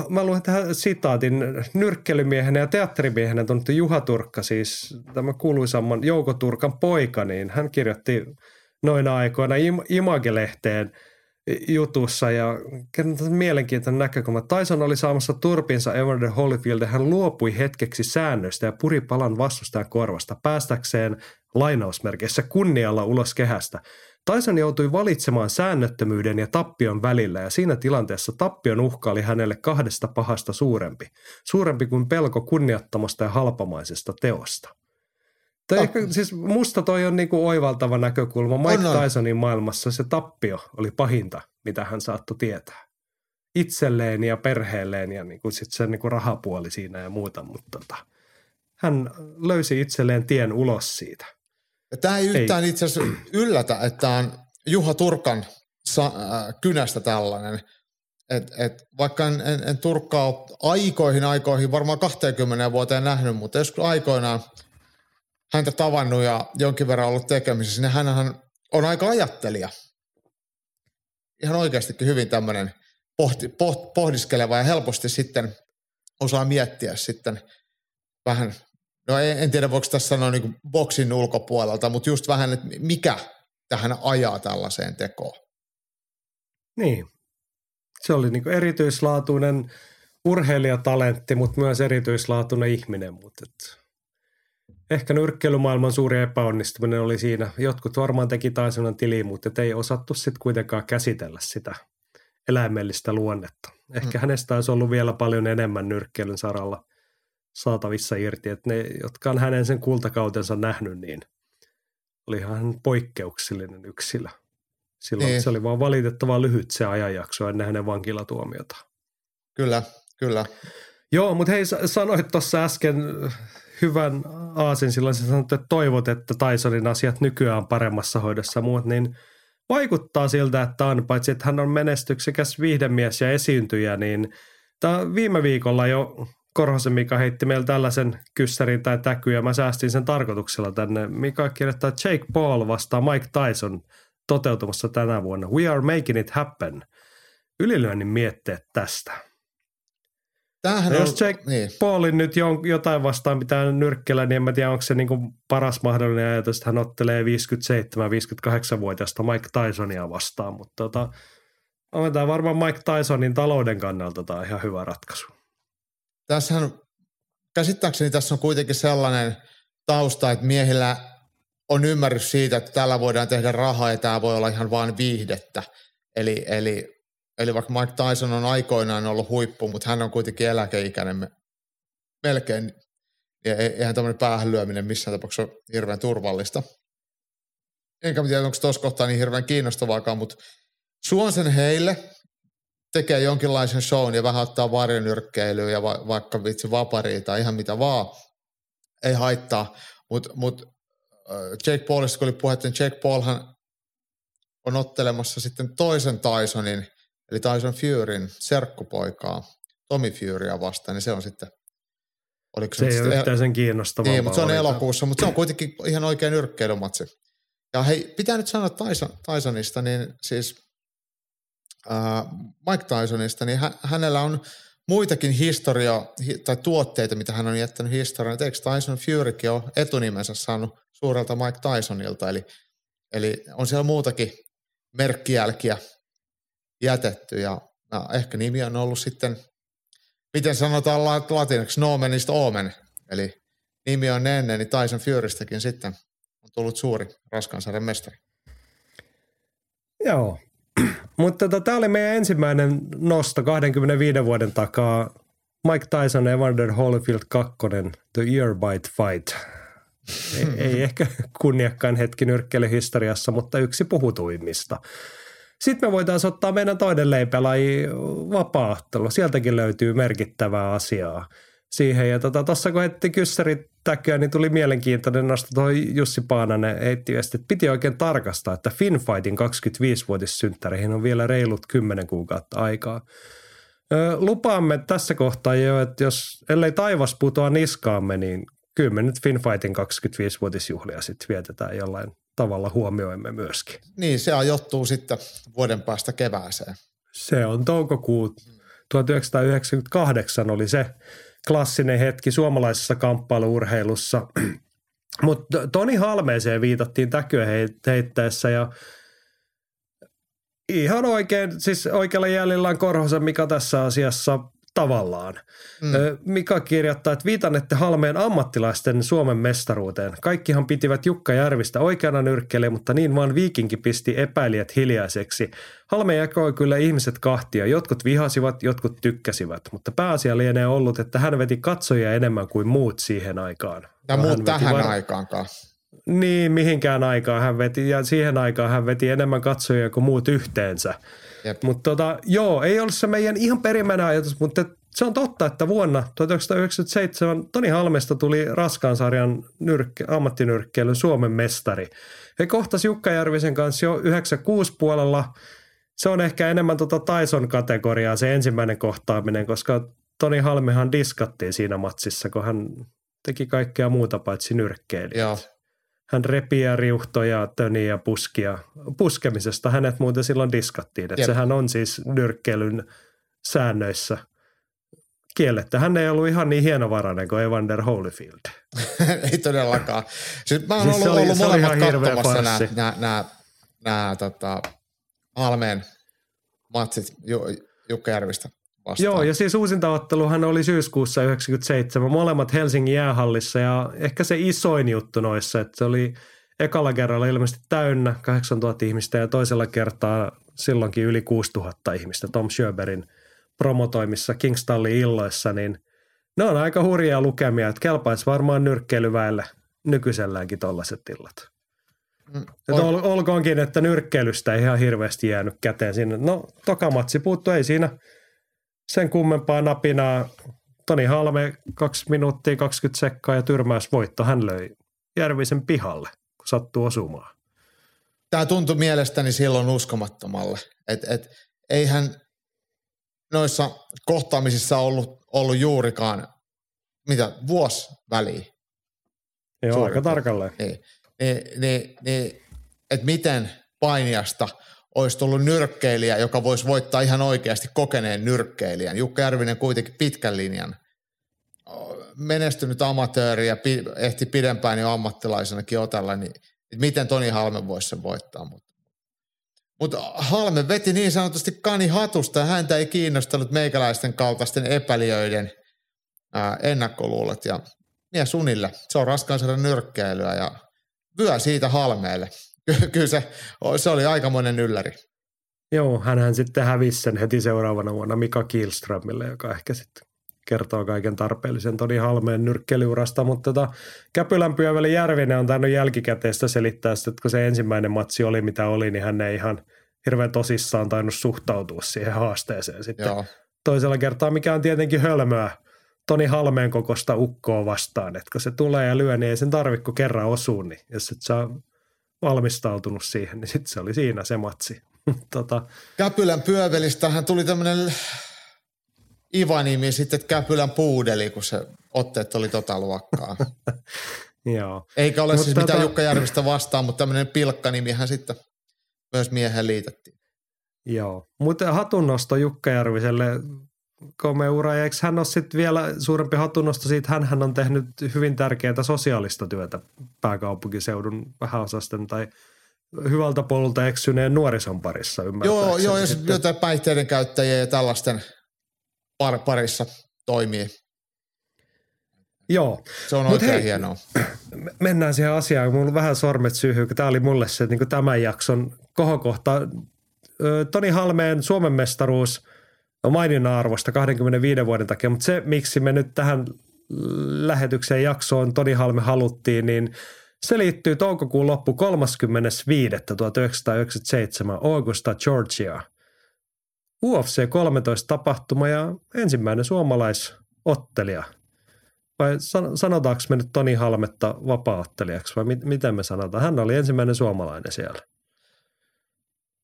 mä luen tähän sitaatin, nyrkkelymiehenä ja teatterimiehenä tunnettu Juha Turkka, siis tämä kuuluisamman Jouko Turkan poika, niin hän kirjoitti noina aikoina Image-lehteen jutussa ja kertoi mielenkiintoinen näkökulma. Tyson oli saamassa turpinsa Evander Holyfield, hän luopui hetkeksi säännöistä ja puri palan vastustajan korvasta päästäkseen lainausmerkeissä kunnialla ulos kehästä. Tyson joutui valitsemaan säännöttömyyden ja tappion välillä ja siinä tilanteessa tappion uhka oli hänelle kahdesta pahasta suurempi. Suurempi kuin pelko kunniattomasta ja halpamaisesta teosta. Toi oh. ehkä, siis musta toi on niinku oivaltava näkökulma. Mike oh no. Tysonin maailmassa se tappio oli pahinta, mitä hän saattoi tietää. Itselleen ja perheelleen ja niinku sit se niinku rahapuoli siinä ja muuta, mutta tota, hän löysi itselleen tien ulos siitä. Tämä ei yhtään itse asiassa yllätä, että on Juha Turkan sa- äh, kynästä tällainen. Et, et, vaikka en, en, en Turkkaa ole aikoihin, aikoihin, varmaan kaksikymmentä vuoteen nähnyt, mutta joskus aikoinaan häntä tavannut ja jonkin verran ollut tekemisissä, niin hänhän on aika ajattelija. Ihan oikeastikin hyvin tämmöinen pohti, poht, pohdiskeleva ja helposti sitten osaa miettiä sitten vähän. No en tiedä, voiko tässä sanoa niin kuin boksin ulkopuolelta, mutta just vähän, että mikä tähän ajaa tällaiseen tekoon. Niin. Se oli niin kuin erityislaatuinen urheilijatalentti, mutta myös erityislaatuinen ihminen. Mutta et. Ehkä nyrkkeilymaailman suuri epäonnistuminen oli siinä. Jotkut varmaan teki Tysonin tiliin, mutta ei osattu sitten kuitenkaan käsitellä sitä eläimellistä luonnetta. Ehkä mm. hänestä olisi ollut vielä paljon enemmän nyrkkeilyn saralla saatavissa irti, että ne, jotka on hänen sen kultakautensa nähnyt, niin oli ihan poikkeuksellinen yksilö. Silloin niin. Se oli vaan valitettavan lyhyt se ajanjakso ennen hänen vankilatuomiota. Kyllä, kyllä. Joo, mutta hei, sanoit tuossa äsken hyvän aasinsillan, sä sanoit, että toivot, että Tysonin asiat nykyään on paremmassa hoidossa muut, niin vaikuttaa siltä, että on, paitsi että hän on menestyksekäs viihdemies ja esiintyjä, niin tää viime viikolla jo Korhosen Mika heitti meillä tällaisen kyssärin tai täkyä, mä säästin sen tarkoituksella tänne. Mika kirjoittaa, että Jake Paul vastaa Mike Tyson toteutumassa tänä vuonna. We are making it happen. Ylilyönnin mietteet tästä. Tämähän no, on, jos Jake niin. Paulin nyt jotain vastaan pitää nyrkkelä, niin en mä tiedä, onko se niin kuin paras mahdollinen ajatus, että hän ottelee viisikymmentäseitsemän viisikymmentäkahdeksanvuotiaasta Mike Tysonia vastaan, mutta tota, on tämä varmaan Mike Tysonin talouden kannalta tämä on ihan hyvä ratkaisu. Tässähän, käsittääkseni tässä on kuitenkin sellainen tausta, että miehillä on ymmärrys siitä, että täällä voidaan tehdä rahaa ja tämä voi olla ihan vain viihdettä, eli, eli Eli vaikka Mike Tyson on aikoinaan ollut huippu, mutta hän on kuitenkin eläkeikäinen melkein. Ja eihän tämmöinen päähän lyöminen missään tapauksessa ole hirveän turvallista. Enkä tiedä, onko tuossa kohtaa niin hirveän kiinnostavaakaan, mutta suon sen heille, tekee jonkinlaisen shown ja vähän ottaa varjonyrkkeilyä ja va- vaikka vitsi vaparia tai ihan mitä vaan. Ei haittaa, mutta mut, Jake Paulista kun oli puhetta, niin Jake Paulhan on ottelemassa sitten toisen Tysonin, eli Tyson Furyn serkkupoikaa, Tommy Furyä vastaan, niin se on sitten... Se ei ole yhtään sen kiinnostavaa. Niin, mutta se on elokuussa, mutta se on kuitenkin ihan oikein nyrkkeilymatsi. Ja hei, pitää nyt sanoa Tyson, Tysonista, niin siis äh, Mike Tysonista, niin hä- hänellä on muitakin historiaa hi- tai tuotteita, mitä hän on jättänyt historiaan. Eikö Tyson Furykin ole etunimensä saanut suurelta Mike Tysonilta, eli, eli on siellä muutakin merkkijälkiä jätetty ja no, ehkä nimi on ollut sitten, miten sanotaan latinaksi, nomenista omen, eli nimi on ennen, niin Tyson Furystäkin sitten on tullut suuri Raskansarjan mestari. Joo, mutta tota, tämä oli meidän ensimmäinen nosto kaksikymmentäviisi vuoden takaa. Mike Tyson, Evander Holyfield kaksi, The Earbite Fight. Ei, ei ehkä kunniakkain hetki nyrkkeilyhistoriassa, mutta yksi puhutuimmista. Sitten me voitaisiin ottaa meidän toinen leipälaji vapaa-ottelu. Sieltäkin löytyy merkittävää asiaa siihen. Ja tuossa tota, kun heitti kyssärit täkyä, niin tuli mielenkiintoinen nosto. Toi Jussi Paananen heitti viesti, että piti oikein tarkastaa, että Finfightin kaksikymmentäviisivuotissynttärihin on vielä reilut kymmenen kuukautta aikaa. Ö, lupaamme tässä kohtaa jo, että jos ellei taivas putoa niskaamme, niin kyllä me nyt Finfightin kaksikymmentäviisivuotisjuhlia sitten vietetään jollain tavalla huomioimme myöskin. Niin, se ajoittuu sitten vuoden päästä kevääseen. Se on toukokuu tuhatyhdeksänsataayhdeksänkymmentäkahdeksan oli se klassinen hetki suomalaisessa kamppailuurheilussa. Mutta Toni Halmeeseen viitattiin täkyä heittäessä ja ihan oikein, siis oikealla jäljellä on Korhosen Mika tässä asiassa tavallaan. Mm. Mika kirjoittaa, että viitannette Halmeen ammattilaisten Suomen mestaruuteen. Kaikkihan pitivät Jukka Järvistä oikeana nyrkkeilijänä, mutta niin vaan Viikinki pisti epäilijät hiljaiseksi. Halme jakoi kyllä ihmiset kahtia. Jotkut vihasivat, jotkut tykkäsivät, mutta pääasia lienee ollut, että hän veti katsojia enemmän kuin muut siihen aikaan. Ja muut tähän var... aikaankaan. Niin, mihinkään aikaan hän veti, ja siihen aikaan hän veti enemmän katsojia kuin muut yhteensä. Mutta tota, joo, ei ollut se meidän ihan perimmäinen ajatus, mutta se on totta, että vuonna tuhatyhdeksänsataayhdeksänkymmentäseitsemän Toni Halmesta tuli Raskaansarjan nyrk- ammattinyrkkeilyn Suomen mestari. He kohtasi Jukka Järvisen kanssa jo yhdeksänkymmentäkuusi puolella. Se on ehkä enemmän tota Tyson-kategoriaa se ensimmäinen kohtaaminen, koska Toni Halmehan diskattiin siinä matsissa, kun hän teki kaikkea muuta paitsi nyrkkeilijät. Joo. Hän repiä, riuhtoja, töniä, puskia. Puskemisesta hänet muuten silloin diskattiin. Että sehän on siis nyrkkeilyn säännöissä kielletty. Hän ei ollut ihan niin hienovarainen kuin Evander Holyfield. Ei todellakaan. Siis mä oon siis ollut, oli, ollut molemmat katsomassa nämä, nämä, nämä, nämä tota, Halmeen matsit Jukka Järvistä vastaan. Joo, ja siis uusintaotteluhan oli syyskuussa yhdeksänkymmentäseitsemän, molemmat Helsingin jäähallissa ja ehkä se isoin juttu noissa, että se oli ekalla kerralla ilmeisesti täynnä kahdeksantuhatta ihmistä ja toisella kertaa silloinkin yli kuusituhatta ihmistä Tom Schöberin promotoimissa Kingstallin illoissa, niin ne on aika hurjia lukemia, että kelpaisi varmaan nyrkkeilyväelle nykyiselläänkin tollaiset illat. Mm, ol, olkoonkin, että nyrkkeilystä ei ihan hirveästi jäänyt käteen sinne. No, toka matsi puuttui, ei siinä sen kummempaa napinaa. Toni Halme kaksi minuuttia kaksikymmentä sekkaa ja tyrmäysvoitto. Hän löi Järvisen pihalle, kun sattuu osumaan. Tämä tuntui mielestäni silloin uskomattomalle. Et, et, eihän noissa kohtaamisissa ollut, ollut juurikaan mitä, vuosi väliä. Joo, suurin aika tarkalleen. Niin, niin, niin, niin että miten painijasta olisi tullut nyrkkeilijä, joka voisi voittaa ihan oikeasti kokeneen nyrkkeilijän. Jukka Järvinen kuitenkin pitkän linjan menestynyt amatööri ja pi, ehti pidempään jo ammattilaisenakin otella, niin miten Toni Halme voisi sen voittaa. Mutta mut Halme veti niin sanotusti kani hatusta ja häntä ei kiinnostanut meikäläisten kaltaisten epäilijöiden ää, ennakkoluulot ja ja sunille. Se on raskaansarjan nyrkkeilyä ja vyö siitä Halmeelle. Kyllä se, se oli aikamoinen ylläri. Joo, hänhän sitten hävisi sen heti seuraavana vuonna Mika Kihlströmille, joka ehkä sitten kertoo kaiken tarpeellisen Toni Halmeen nyrkkeilyurasta. Mutta tota, Käpylän pyöveli Järvinen on tainnut jälkikäteistä selittää sitä, että kun se ensimmäinen matsi oli mitä oli, niin hän ei ihan hirveän tosissaan tainnut suhtautua siihen haasteeseen sitten. Joo. Toisella kertaa, mikä on tietenkin hölmöä Toni Halmeen kokosta ukkoa vastaan, että kun se tulee ja lyö, niin ei sen tarvitse kun kerran osuu, niin jos et sä ole valmistautunut siihen, niin sitten se oli siinä se matsi. tota. Käpylän pyövelistähän tuli tämmöinen Iva-nimi sitten, että Käpylän puudeli, kun se otteet oli tota luokkaa. Joo. Eikä ole mutta siis tota... mitään Jukka Järvistä vastaan, mutta tämmöinen pilkkanimihän sitten myös miehen liitettiin. Joo, mutta hatunnosto Jukka Järviselle komea ura, ja eikö hän ole sitten vielä suurempi hatunnosto siitä, hänhän on tehnyt hyvin tärkeää sosiaalista työtä pääkaupunkiseudun vähäosasten tai hyvältä polulta eksyneen nuorison parissa ymmärtääkseni. Joo, joo, jos jotain päihteiden käyttäjiä ja tällaisten par- parissa toimii. Joo. Se on oikein hei, hienoa. Mennään siihen asiaan, mulla on vähän sormet syyhyy, kun tämä oli mulle se niin kuin tämän jakson kohokohta. Toni Halmeen Suomen mestaruus on maininnan arvosta kahdenkymmenenviiden vuoden takia, mutta se, miksi me nyt tähän lähetykseen jaksoon Toni Halme haluttiin, niin se liittyy toukokuun loppu kolmaskymmenes viides tuhatyhdeksänsataayhdeksänkymmentäseitsemän Augusta, Georgia. U F C kolmetoista tapahtuma ja ensimmäinen suomalaisottelija. Vai sanotaanko me nyt Toni Halmetta vapaaottelijaksi vai mit- miten me sanotaan? Hän oli ensimmäinen suomalainen siellä.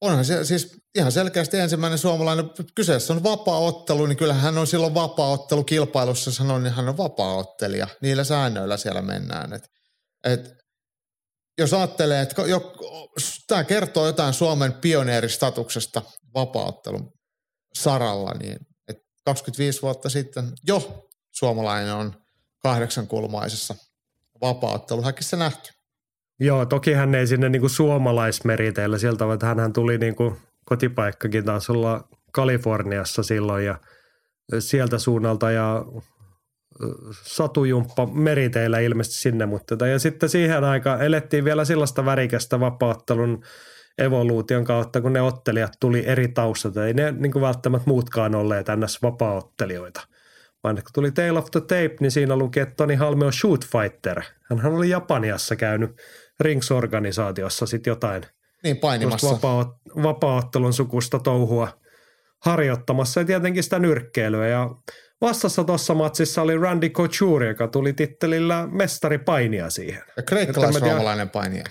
Onhan se siis ihan selkeästi ensimmäinen suomalainen, kyseessä on vapaaottelu, niin kyllähän hän on silloin vapaaottelu kilpailussa sanonut, niin hän on vapaaottelija. Niillä säännöillä siellä mennään. Et, et, jos ajattelee, että tämä kertoo jotain Suomen pioneeristatuksesta vapaaottelun saralla, niin et kaksikymmentäviisi vuotta sitten jo suomalainen on kahdeksankulmaisessa vapaaotteluhäkissä nähty. Joo, toki hän ei sinne niin kuin suomalaismeriteillä sieltä, vaan hänhän tuli niin kuin kotipaikkakin taas olla Kaliforniassa silloin ja sieltä suunnalta ja satujumppa meriteillä ilmeisesti sinne. Mutta ja sitten siihen aikaan elettiin vielä sellaista värikästä vapaattelun evoluution kautta, kun ne ottelijat tuli eri taustalta. Ei ne niin kuin välttämättä muutkaan olleet ns. Vapaaottelijoita. Vaan kun tuli Tale of the Tape, niin siinä luki, että Toni Halme on shoot fighter. Hänhän oli Japaniassa käynyt rings-organisaatiossa sitten jotain. Niin, painimassa. Vapaa- vapaaottelun sukusta touhua harjoittamassa ja tietenkin sitä nyrkkeilyä. Ja vastassa tuossa matsissa oli Randy Couture, joka tuli tittelillä mestaripainija siihen. Ja kreikkalaisroomalainen painija.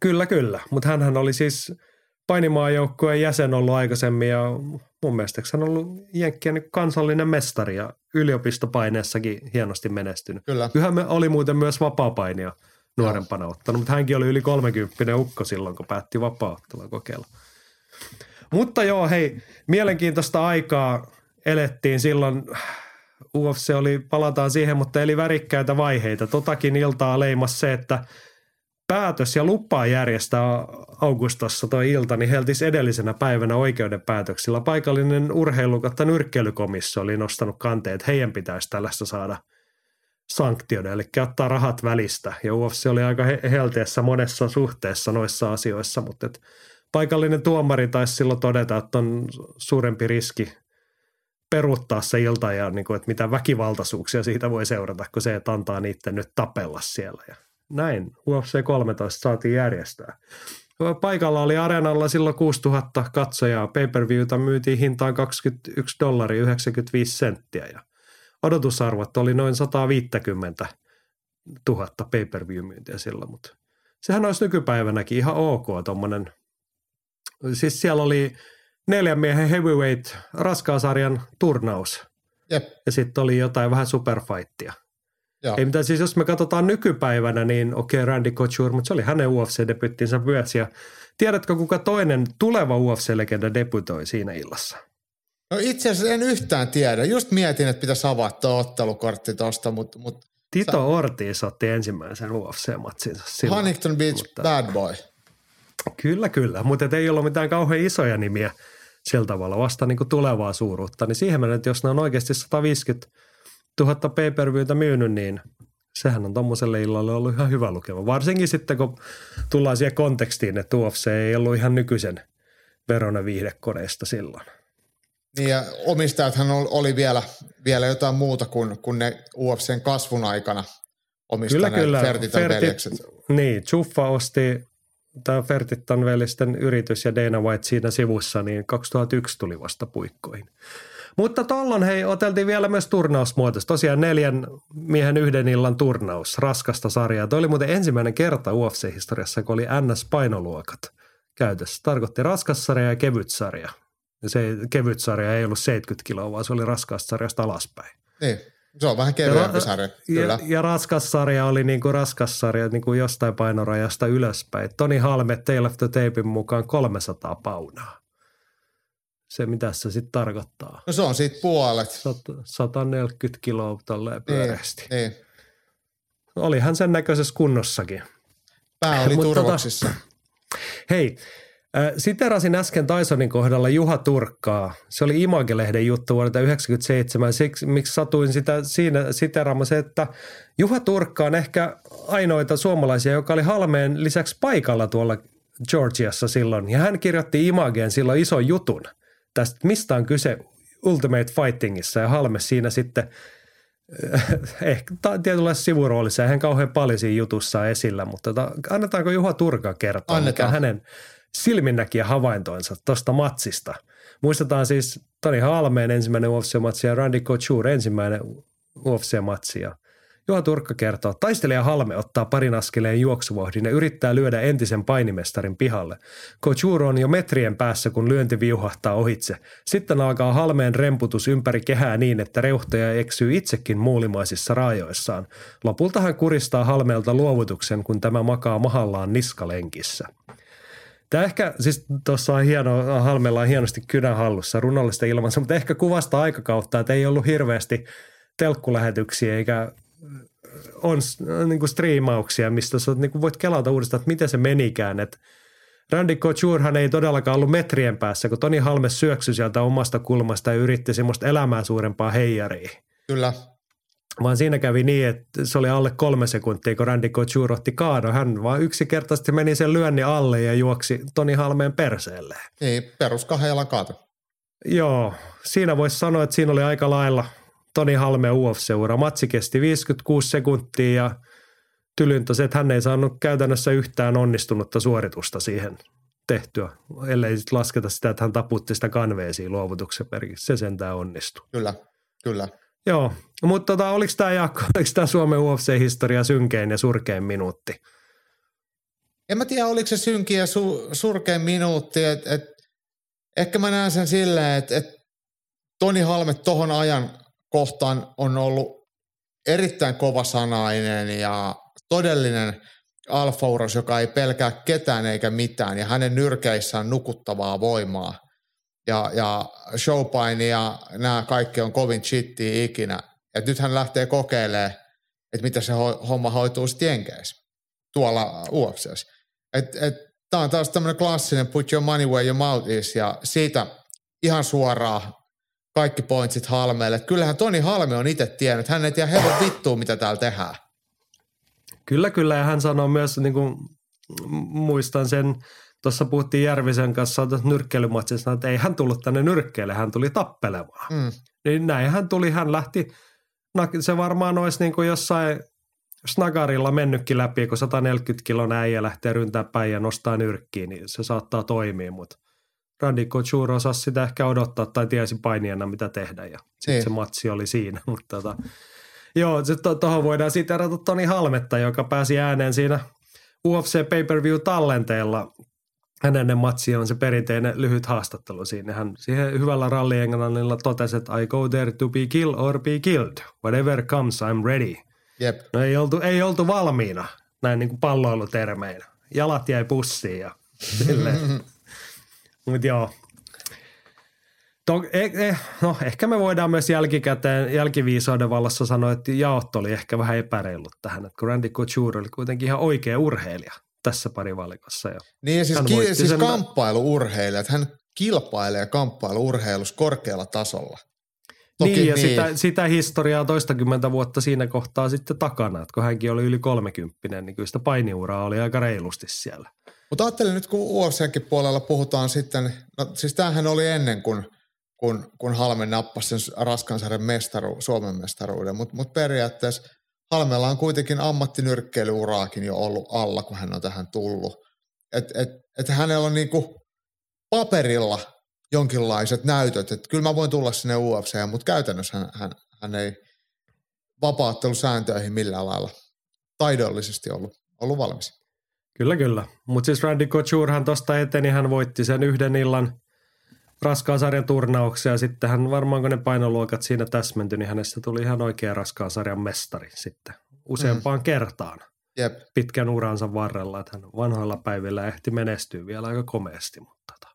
Kyllä, kyllä. Mutta hänhän oli siis painimaajoukkueen jäsen ollut aikaisemmin ja mun mielestä hän on ollut jenkkien kansallinen mestari ja yliopistopaineessakin hienosti menestynyt. Kyllä. Yhän oli muuten myös vapaapainija nuorempana ottanut, mutta hänkin oli yli kolmekymppinen ukko silloin, kun päätti vapaa-ottelua kokeilla. Mutta joo, hei, mielenkiintoista aikaa elettiin silloin. U F C oli, palataan siihen, mutta eli värikkäitä vaiheita. Totakin iltaa leimasi se, että päätös ja lupa järjestää Augustossa toi ilta, niin heltis edellisenä päivänä oikeudenpäätöksillä. Paikallinen urheilukatta nyrkkeilykomissio oli nostanut kanteet, että heidän pitäisi tällaista saada sanktioida, eli ottaa rahat välistä. Ja U F C oli aika helteessä monessa suhteessa noissa asioissa, mutta et paikallinen tuomari taisi silloin todeta, että on suurempi riski peruuttaa se ilta ja niin kuin, että mitä väkivaltaisuuksia siitä voi seurata, kun se, että antaa niiden nyt tapella siellä. Ja näin U F C kolmetoista saatiin järjestää. Paikalla oli areenalla silloin kuusituhatta katsojaa. Pay-per-viewta myytiin hintaan kaksikymmentäyksi dollaria yhdeksänkymmentäviisi senttiä ja odotusarvot oli noin sataviisikymmentätuhatta pay-per-view-myyntiä silloin, mutta sehän olisi nykypäivänäkin ihan ok tuommoinen. Siis siellä oli neljän miehen heavyweight raskaasarjan turnaus. Jep. Ja sitten oli jotain vähän superfightia. Ja. Ei mitään, siis jos me katsotaan nykypäivänä, niin okei okay, Randy Couture, mutta se oli hänen U F C-debyttinsä myös. Ja tiedätkö, kuka toinen tuleva U F C-legenda debytoi siinä illassa? No itse asiassa en yhtään tiedä. Just mietin, että pitäisi avata tuo ottelukortti tuosta, mutta... Mut... Tito Sä... Ortiz otti ensimmäisen U F C-matsinsa. Huntington Beach mutta... Bad Boy. Kyllä, kyllä. Mutta ei ollut mitään kauhean isoja nimiä sillä tavalla vasta niin kuin tulevaa suuruutta. Niin siihen mennään, että jos ne on oikeasti sataviisikymmentätuhatta pay-per-viewtä myynyt, niin sehän on tommoselle illalle ollut ihan hyvä lukema. Varsinkin sitten, kun tullaan siihen kontekstiin, että U F C ei ollut ihan nykyisen verona viihdekoneesta silloin. Niin ja omistajathan oli vielä, vielä jotain muuta kuin, kuin ne U F C:n kasvun aikana omistaneet kyllä, kyllä. Fertitan veljekset. Niin, Juffa osti tämä Fertitan veljesten yritys ja Dana White siinä sivussa, niin kaksituhattayksi tuli vasta puikkoihin. Mutta tollon hei, oteltiin vielä myös turnausmuotoista. Tosiaan neljän miehen yhden illan turnaus, raskasta sarjaa. Tuo oli muuten ensimmäinen kerta U F C-historiassa, kun oli N S-painoluokat käytössä. Tarkoitti raskas sarja ja kevyt sarja. Se kevyt sarja ei ollut seitsemänkymmentä kiloa, vaan se oli raskaasta sarjasta alaspäin. Niin, se on vähän kevyempi sarja. Ja, ja raskas sarja oli niin kuin raskas sarja niin kuin jostain painorajasta ylöspäin. Toni Halme, Tale of the Tapein mukaan kolmesataa paunaa. Se, mitä se sitten tarkoittaa. No se on siitä puolet. sata neljäkymmentä kiloa tolleen pyöreästi. Niin, niin. Olihan sen näköisessä kunnossakin. Pää oli Mut turvoksissa. Tota, hei, siterasin äsken Tysonin kohdalla Juha Turkkaa. Se oli Image-lehden juttu vuodelta yhdeksänkymmentäseitsemän. Siksi, miksi satuin sitä siinä siteraamassa, että Juha Turkka on ehkä ainoita suomalaisia, joka oli Halmeen lisäksi paikalla tuolla Georgiassa silloin. Ja hän kirjoitti Imageen silloin ison jutun tästä, mistä on kyse Ultimate Fightingissa, ja Halme siinä sitten äh, ehkä tietynlaisessa sivuroolissa. Eihän kauhean paljon siinä jutussa esillä, mutta ta, annetaanko Juha Turka kertoa, mikä hänen silminnäkijä havaintoinsa tuosta matsista. Muistetaan siis Toni Halmeen ensimmäinen U F C-matsi ja Randy Couture ensimmäinen U F C-matsi. Ja Juha Turkka kertoo, taistelija Halme ottaa parin askeleen juoksuvohdin ja yrittää lyödä entisen painimestarin pihalle. Couture on jo metrien päässä, kun lyönti viuhahtaa ohitse. Sitten alkaa Halmeen remputus ympäri kehää niin, että reuhtaja eksyy itsekin muulimaisissa raajoissaan. Lopulta hän kuristaa Halmeelta luovutuksen, kun tämä makaa mahallaan niskalenkissä. Tämä ehkä, siis tuossa on hieno, Halmella on hienosti kynän hallussa runollista ilmansa, mutta ehkä kuvasta aikakautta, että ei ollut hirveästi telkkulähetyksiä eikä on niin kuin striimauksia, mistä sä niin kuin voit kelata uudestaan, että miten se menikään. Et Randy Couturehan ei todellakaan ollut metrien päässä, kun Toni Halme syöksyi sieltä omasta kulmasta ja yritti semmoista elämää suurempaa heijaria. Kyllä. Vaan siinä kävi niin, että se oli alle kolme sekuntia, kun Randy Couture otti kaadon. Hän vaan yksinkertaisesti meni sen lyönnin alle ja juoksi Toni Halmeen perseelle. Niin, perus kahden jalan kaato. Joo, siinä voisi sanoa, että siinä oli aika lailla Toni Halme U F C-ura. Matsi kesti viisikymmentäkuusi sekuntia ja tylyntä se, että hän ei saanut käytännössä yhtään onnistunutta suoritusta siihen tehtyä, ellei sitten lasketa sitä, että hän taputti sitä kanveesiin luovutuksen merkissä. Se sentään onnistui. Kyllä, kyllä. Joo, mutta tota, oliko tämä Jaakko, oliko tämä Suomen U F C-historia synkein ja surkein minuutti? En mä tiedä, oliko se synkin ja su- surkein minuutti. Et, et, ehkä mä näen sen silleen, että et Toni Halme tohon ajan kohtaan on ollut erittäin kovasanainen ja todellinen alfauros, joka ei pelkää ketään eikä mitään, ja hänen nyrkeissään nukuttavaa voimaa. Ja, ja showpaini ja nämä kaikki on kovin shittiä ikinä. Ja nyt hän lähtee kokeilemaan, että mitä se ho- homma hoituu sitten jenkeissä tuolla U F C:ssä. Tämä on taas tämmöinen klassinen put your money where your mouth is, ja siitä ihan suoraan kaikki pointsit Halmeelle. Kyllähän Toni Halme on itse tiennyt. Hän ei tiedä hevon vittua, mitä täällä tehdään. Kyllä, kyllä. Ja hän sanoo myös, niin kuin muistan sen, tuossa puhuttiin Järvisen kanssa nyrkkeilymatsissa, että ei hän tullut tänne nyrkkeelle, hän tuli tappelemaan. Mm. Niin näin hän tuli, hän lähti, se varmaan olisi niin kuin jossain snagarilla mennytkin läpi, kun sata neljäkymmentä kilon äijä lähtee ryntää päin ja nostaa nyrkkiin, niin se saattaa toimia, mutta Randy Couture osasi sitä ehkä odottaa tai tiesi painijana mitä tehdä ja sitten se matsi oli siinä, mutta tota, joo, tuohon to, voidaan siteerata Toni Halmetta, joka pääsi ääneen siinä U F C pay-per-view-tallenteella. Hänen matsi on se perinteinen lyhyt haastattelu siinä. Hän siihen hyvällä rallienglannilla totesi, että I go there to be killed or be killed. Whatever comes, I'm ready. Yep. No ei oltu, ei oltu valmiina, näin niin kuin palloilutermeinä. Jalat jäi pussiin ja silleen. Mutta joo. Tok, eh, eh, no, ehkä me voidaan myös jälkikäteen, jälkiviisauden vallassa sanoa, että jaot oli ehkä vähän epäreilut tähän. Kun Randy Couture oli kuitenkin ihan oikea urheilija tässä parivalikossa. Ja niin siis, ki- siis sen... kamppailuurheilija, että hän kilpailee kamppailuurheilussa korkealla tasolla. Toki niin ja niin. Sitä, sitä historiaa toistakymmentä vuotta siinä kohtaa sitten takana, että kun hänkin oli yli kolmekymppinen, niin kyllä sitä painiuraa oli aika reilusti siellä. Mutta ajattelin nyt, kun U F C:nkin puolella puhutaan sitten, no siis tämähän oli ennen kuin kun, kun Halme nappasi sen Raskansarjan mestaru, Suomen mestaruuden, mutta mut periaatteessa Halmella on kuitenkin ammattinyrkkeilyuraakin jo ollut alla, kun hän on tähän tullut. Että et, et hänellä on niinku paperilla jonkinlaiset näytöt, että kyllä mä voin tulla sinne U F C:ään, mutta käytännössä hän, hän, hän ei vapaattelusääntöihin millään lailla taidollisesti ollut, ollut valmis. Kyllä, kyllä. Mutta siis Randy Couturehan tuosta eteni, hän voitti sen yhden illan raskaan sarjan turnauksia ja sitten hän varmaan kun ne painoluokat siinä täsmentyi, niin hänestä tuli ihan oikea raskaan sarjan mestari sitten useampaan mm. kertaan. Jep. Pitkän uransa varrella, että hän vanhoilla päivillä ehti menestyä vielä aika komeasti, mutta tota.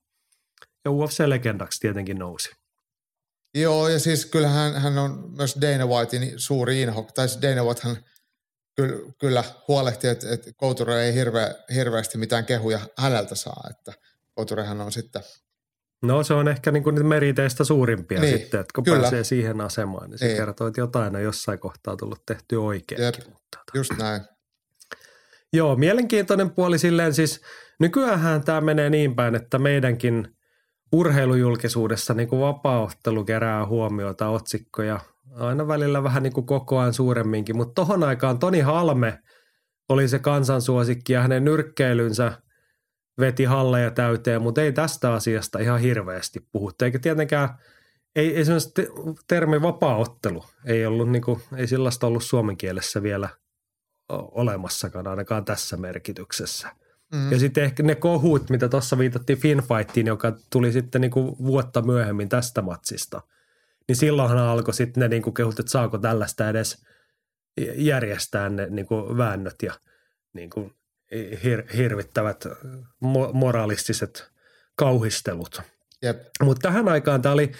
Ja U F C-legendaksi tietenkin nousi. Joo, ja siis kyllähän hän on myös Dana Whitein suuri inhokki, tai Dana Whitehan kyllä, kyllä huolehti, että, että Couture ei hirveä, hirveästi mitään kehuja häneltä saa, että Couturehan on sitten... No se on ehkä niin kuin niitä meriteistä suurimpia niin, sitten, että kun kyllä pääsee siihen asemaan, niin se niin kertoo, että jotain on jossain kohtaa tullut tehty oikeinkin. Jep, just näin. Joo, mielenkiintoinen puoli silleen siis, nykyäänhän tämä menee niin päin, että meidänkin urheilujulkisuudessa niin kuin vapaa-ottelu kerää huomiota, otsikkoja, aina välillä vähän niin kuin koko ajan suuremminkin, mutta tohon aikaan Toni Halme oli se kansansuosikki ja hänen nyrkkeilynsä veti halleja täyteen, mutta ei tästä asiasta ihan hirveästi puhuttu. Eikä tietenkään, ei, ei semmoista te, termi vapaa-ottelu, ei, ollut, niin kuin, ei sellaista ollut suomen kielessä vielä olemassakaan, ainakaan tässä merkityksessä. Mm. Ja sitten ehkä ne kohut, mitä tuossa viitattiin Finfightiin, joka tuli sitten niin kuin vuotta myöhemmin tästä matsista, niin silloinhan alkoi sitten ne niin kuin kehut, että saako tällaista edes järjestää ne niin kuin väännöt ja niin kuin Hir- hirvittävät mo- moralistiset kauhistelut. Mutta tähän aikaan tämä oli,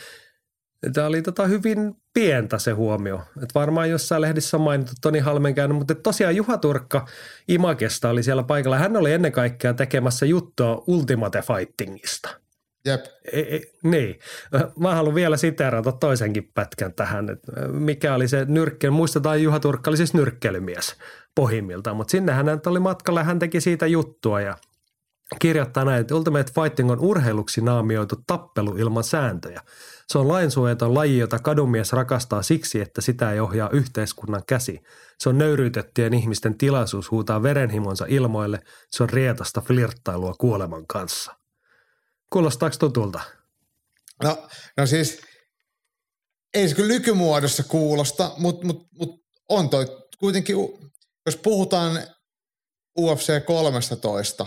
tää oli tota hyvin pientä se huomio. Et varmaan jossain lehdissä on mainittu Toni Halmen käynyt, mutta tosiaan Juha Turkka Imagesta oli siellä paikalla. Hän oli ennen kaikkea tekemässä juttua Ultimate Fightingista. Jep. E- e- niin. Mä haluan vielä siteerata toisenkin pätkän tähän, että mikä oli se nyrkkely. Muistetaan, Juha Turkka oli siis nyrkkelymies pohjimmiltaan, mutta sinne hän oli matkalla ja hän teki siitä juttua ja kirjoittaa näin, että Ultimate Fighting on urheiluksi naamioitu tappelu ilman sääntöjä. Se on lainsuojaton laji, jota kadunmies rakastaa siksi, että sitä ei ohjaa yhteiskunnan käsi. Se on nöyryytettyjen ihmisten tilaisuus huutaa verenhimonsa ilmoille. Se on rietosta flirttailua kuoleman kanssa. Kuulostaako tutulta? No, no siis, ei se kyllä nykymuodossa kuulosta, mutta mut, mut on toi kuitenkin, jos puhutaan U F C kolmetoista,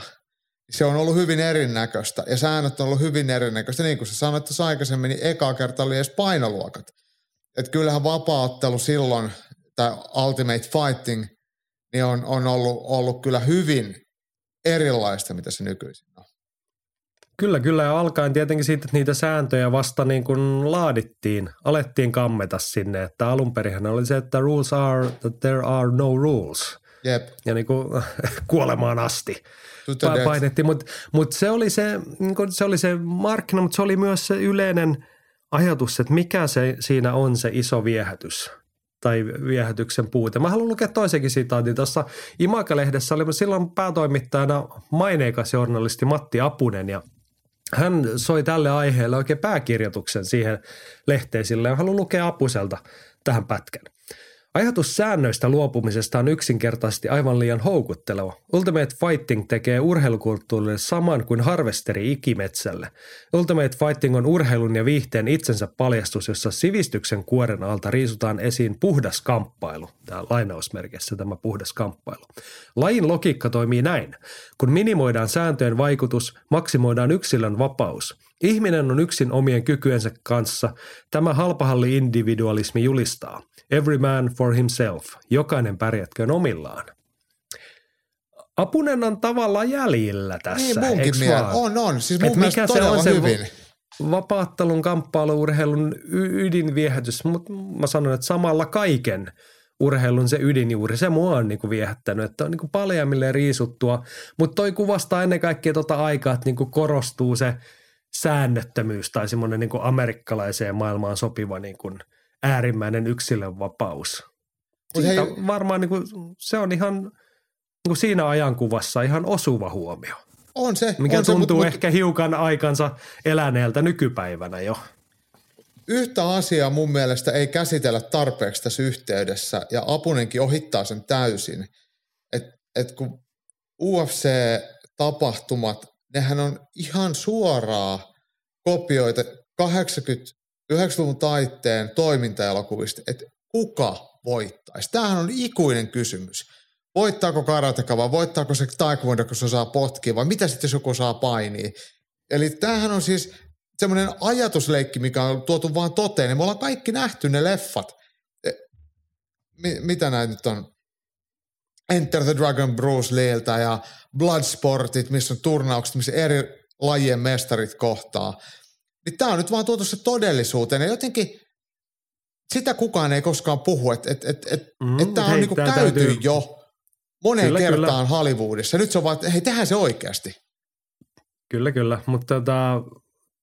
se on ollut hyvin erinäköistä ja säännöt on ollut hyvin erinäköistä. Niin kuin sä sanoit tuossa aikaisemmin, niin ekaa kertaa oli edes painoluokat. Että kyllähän vapaaottelu silloin, tai Ultimate Fighting, niin on, on ollut, ollut kyllä hyvin erilaista, mitä se nykyisin on. Kyllä, kyllä. Ja alkaen tietenkin siitä, että niitä sääntöjä vasta niin kuin laadittiin, alettiin kammeta sinne, että alunperinhän oli se, että rules are, that there are no rules. Jep. Ja niin kuin kuolemaan asti pa- painettiin, mutta mut se, niin se oli se markkina, mutta se oli myös se yleinen ajatus, että mikä se siinä on se iso viehätys tai viehätyksen puute. Mä haluan lukea toisenkin sitaatin. Tuossa Image-lehdessä oli silloin päätoimittajana maineikas journalisti Matti Apunen ja hän soi tälle aiheelle oikein pääkirjoituksen siihen lehteen silleen. Haluan lukea Apuselta tähän pätkän. Ajatus säännöistä luopumisesta on yksinkertaisesti aivan liian houkutteleva. Ultimate Fighting tekee urheilukulttuurille saman kuin harvesteri ikimetsälle. Ultimate Fighting on urheilun ja viihteen itsensä paljastus, jossa sivistyksen kuoren alta riisutaan esiin puhdas kamppailu. Tämä lainausmerkissä tämä puhdas kamppailu. Lajin logiikka toimii näin. Kun minimoidaan sääntöjen vaikutus, maksimoidaan yksilön vapaus. Ihminen on yksin omien kykyensä kanssa. Tämä halpahalli-individualismi julistaa. Every man for himself. Jokainen pärjätköön omillaan. Apunen on tavallaan jäljillä tässä. Niin munkin mieltä. On, on. Siis mun mielestä todella hyvin. Vapaattelun, kamppailuurheilun y- ydinviehätys. Mutta mä sanon, että samalla kaiken urheilun se ydinjuuri. Se mua on niinku viehättänyt, että on niinku paljaimilleen riisuttua. Mutta toi kuvastaa ennen kaikkea tota aikaa, että niinku korostuu se säännöttömyys tai semmoinen niin kuin amerikkalaiseen maailmaan sopiva niin kuin äärimmäinen yksilönvapaus. Siitä hei, varmaan niin kuin, se on ihan niin kuin siinä ajankuvassa ihan osuva huomio. On se. Mikä on tuntuu se, mut, ehkä mut, hiukan aikansa eläneeltä nykypäivänä jo. Yhtä asiaa mun mielestä ei käsitellä tarpeeksi tässä yhteydessä ja Apunenkin ohittaa sen täysin. Että et kun U F C-tapahtumat nehän on ihan suoraa kopioita kahdeksankymmentä-yhdeksänkymmentäluvun taitteen toimintaelokuvista, että kuka voittaisi. Tämähän on ikuinen kysymys. Voittaako karateka vai voittaako se taekwondo, kun se osaa potkia vai mitä sitten jos joku saa painia. Eli tämähän on siis semmoinen ajatusleikki, mikä on tuotu vaan toteen. Ja me ollaan kaikki nähty ne leffat. M- mitä näitä nyt on? Enter the Dragon Bruce Leeltä ja Bloodsportit, missä on turnaukset, missä eri lajien mestarit kohtaa. Niin tämä on nyt vaan tuotu se todellisuuteen ja jotenkin sitä kukaan ei koskaan puhu, että et, et, et, mm, et tämä on niinku käyty jo moneen kyllä, kertaan kyllä. Hollywoodissa. Nyt se on vaan, hei tehdään se oikeasti. Kyllä, kyllä, mutta tota,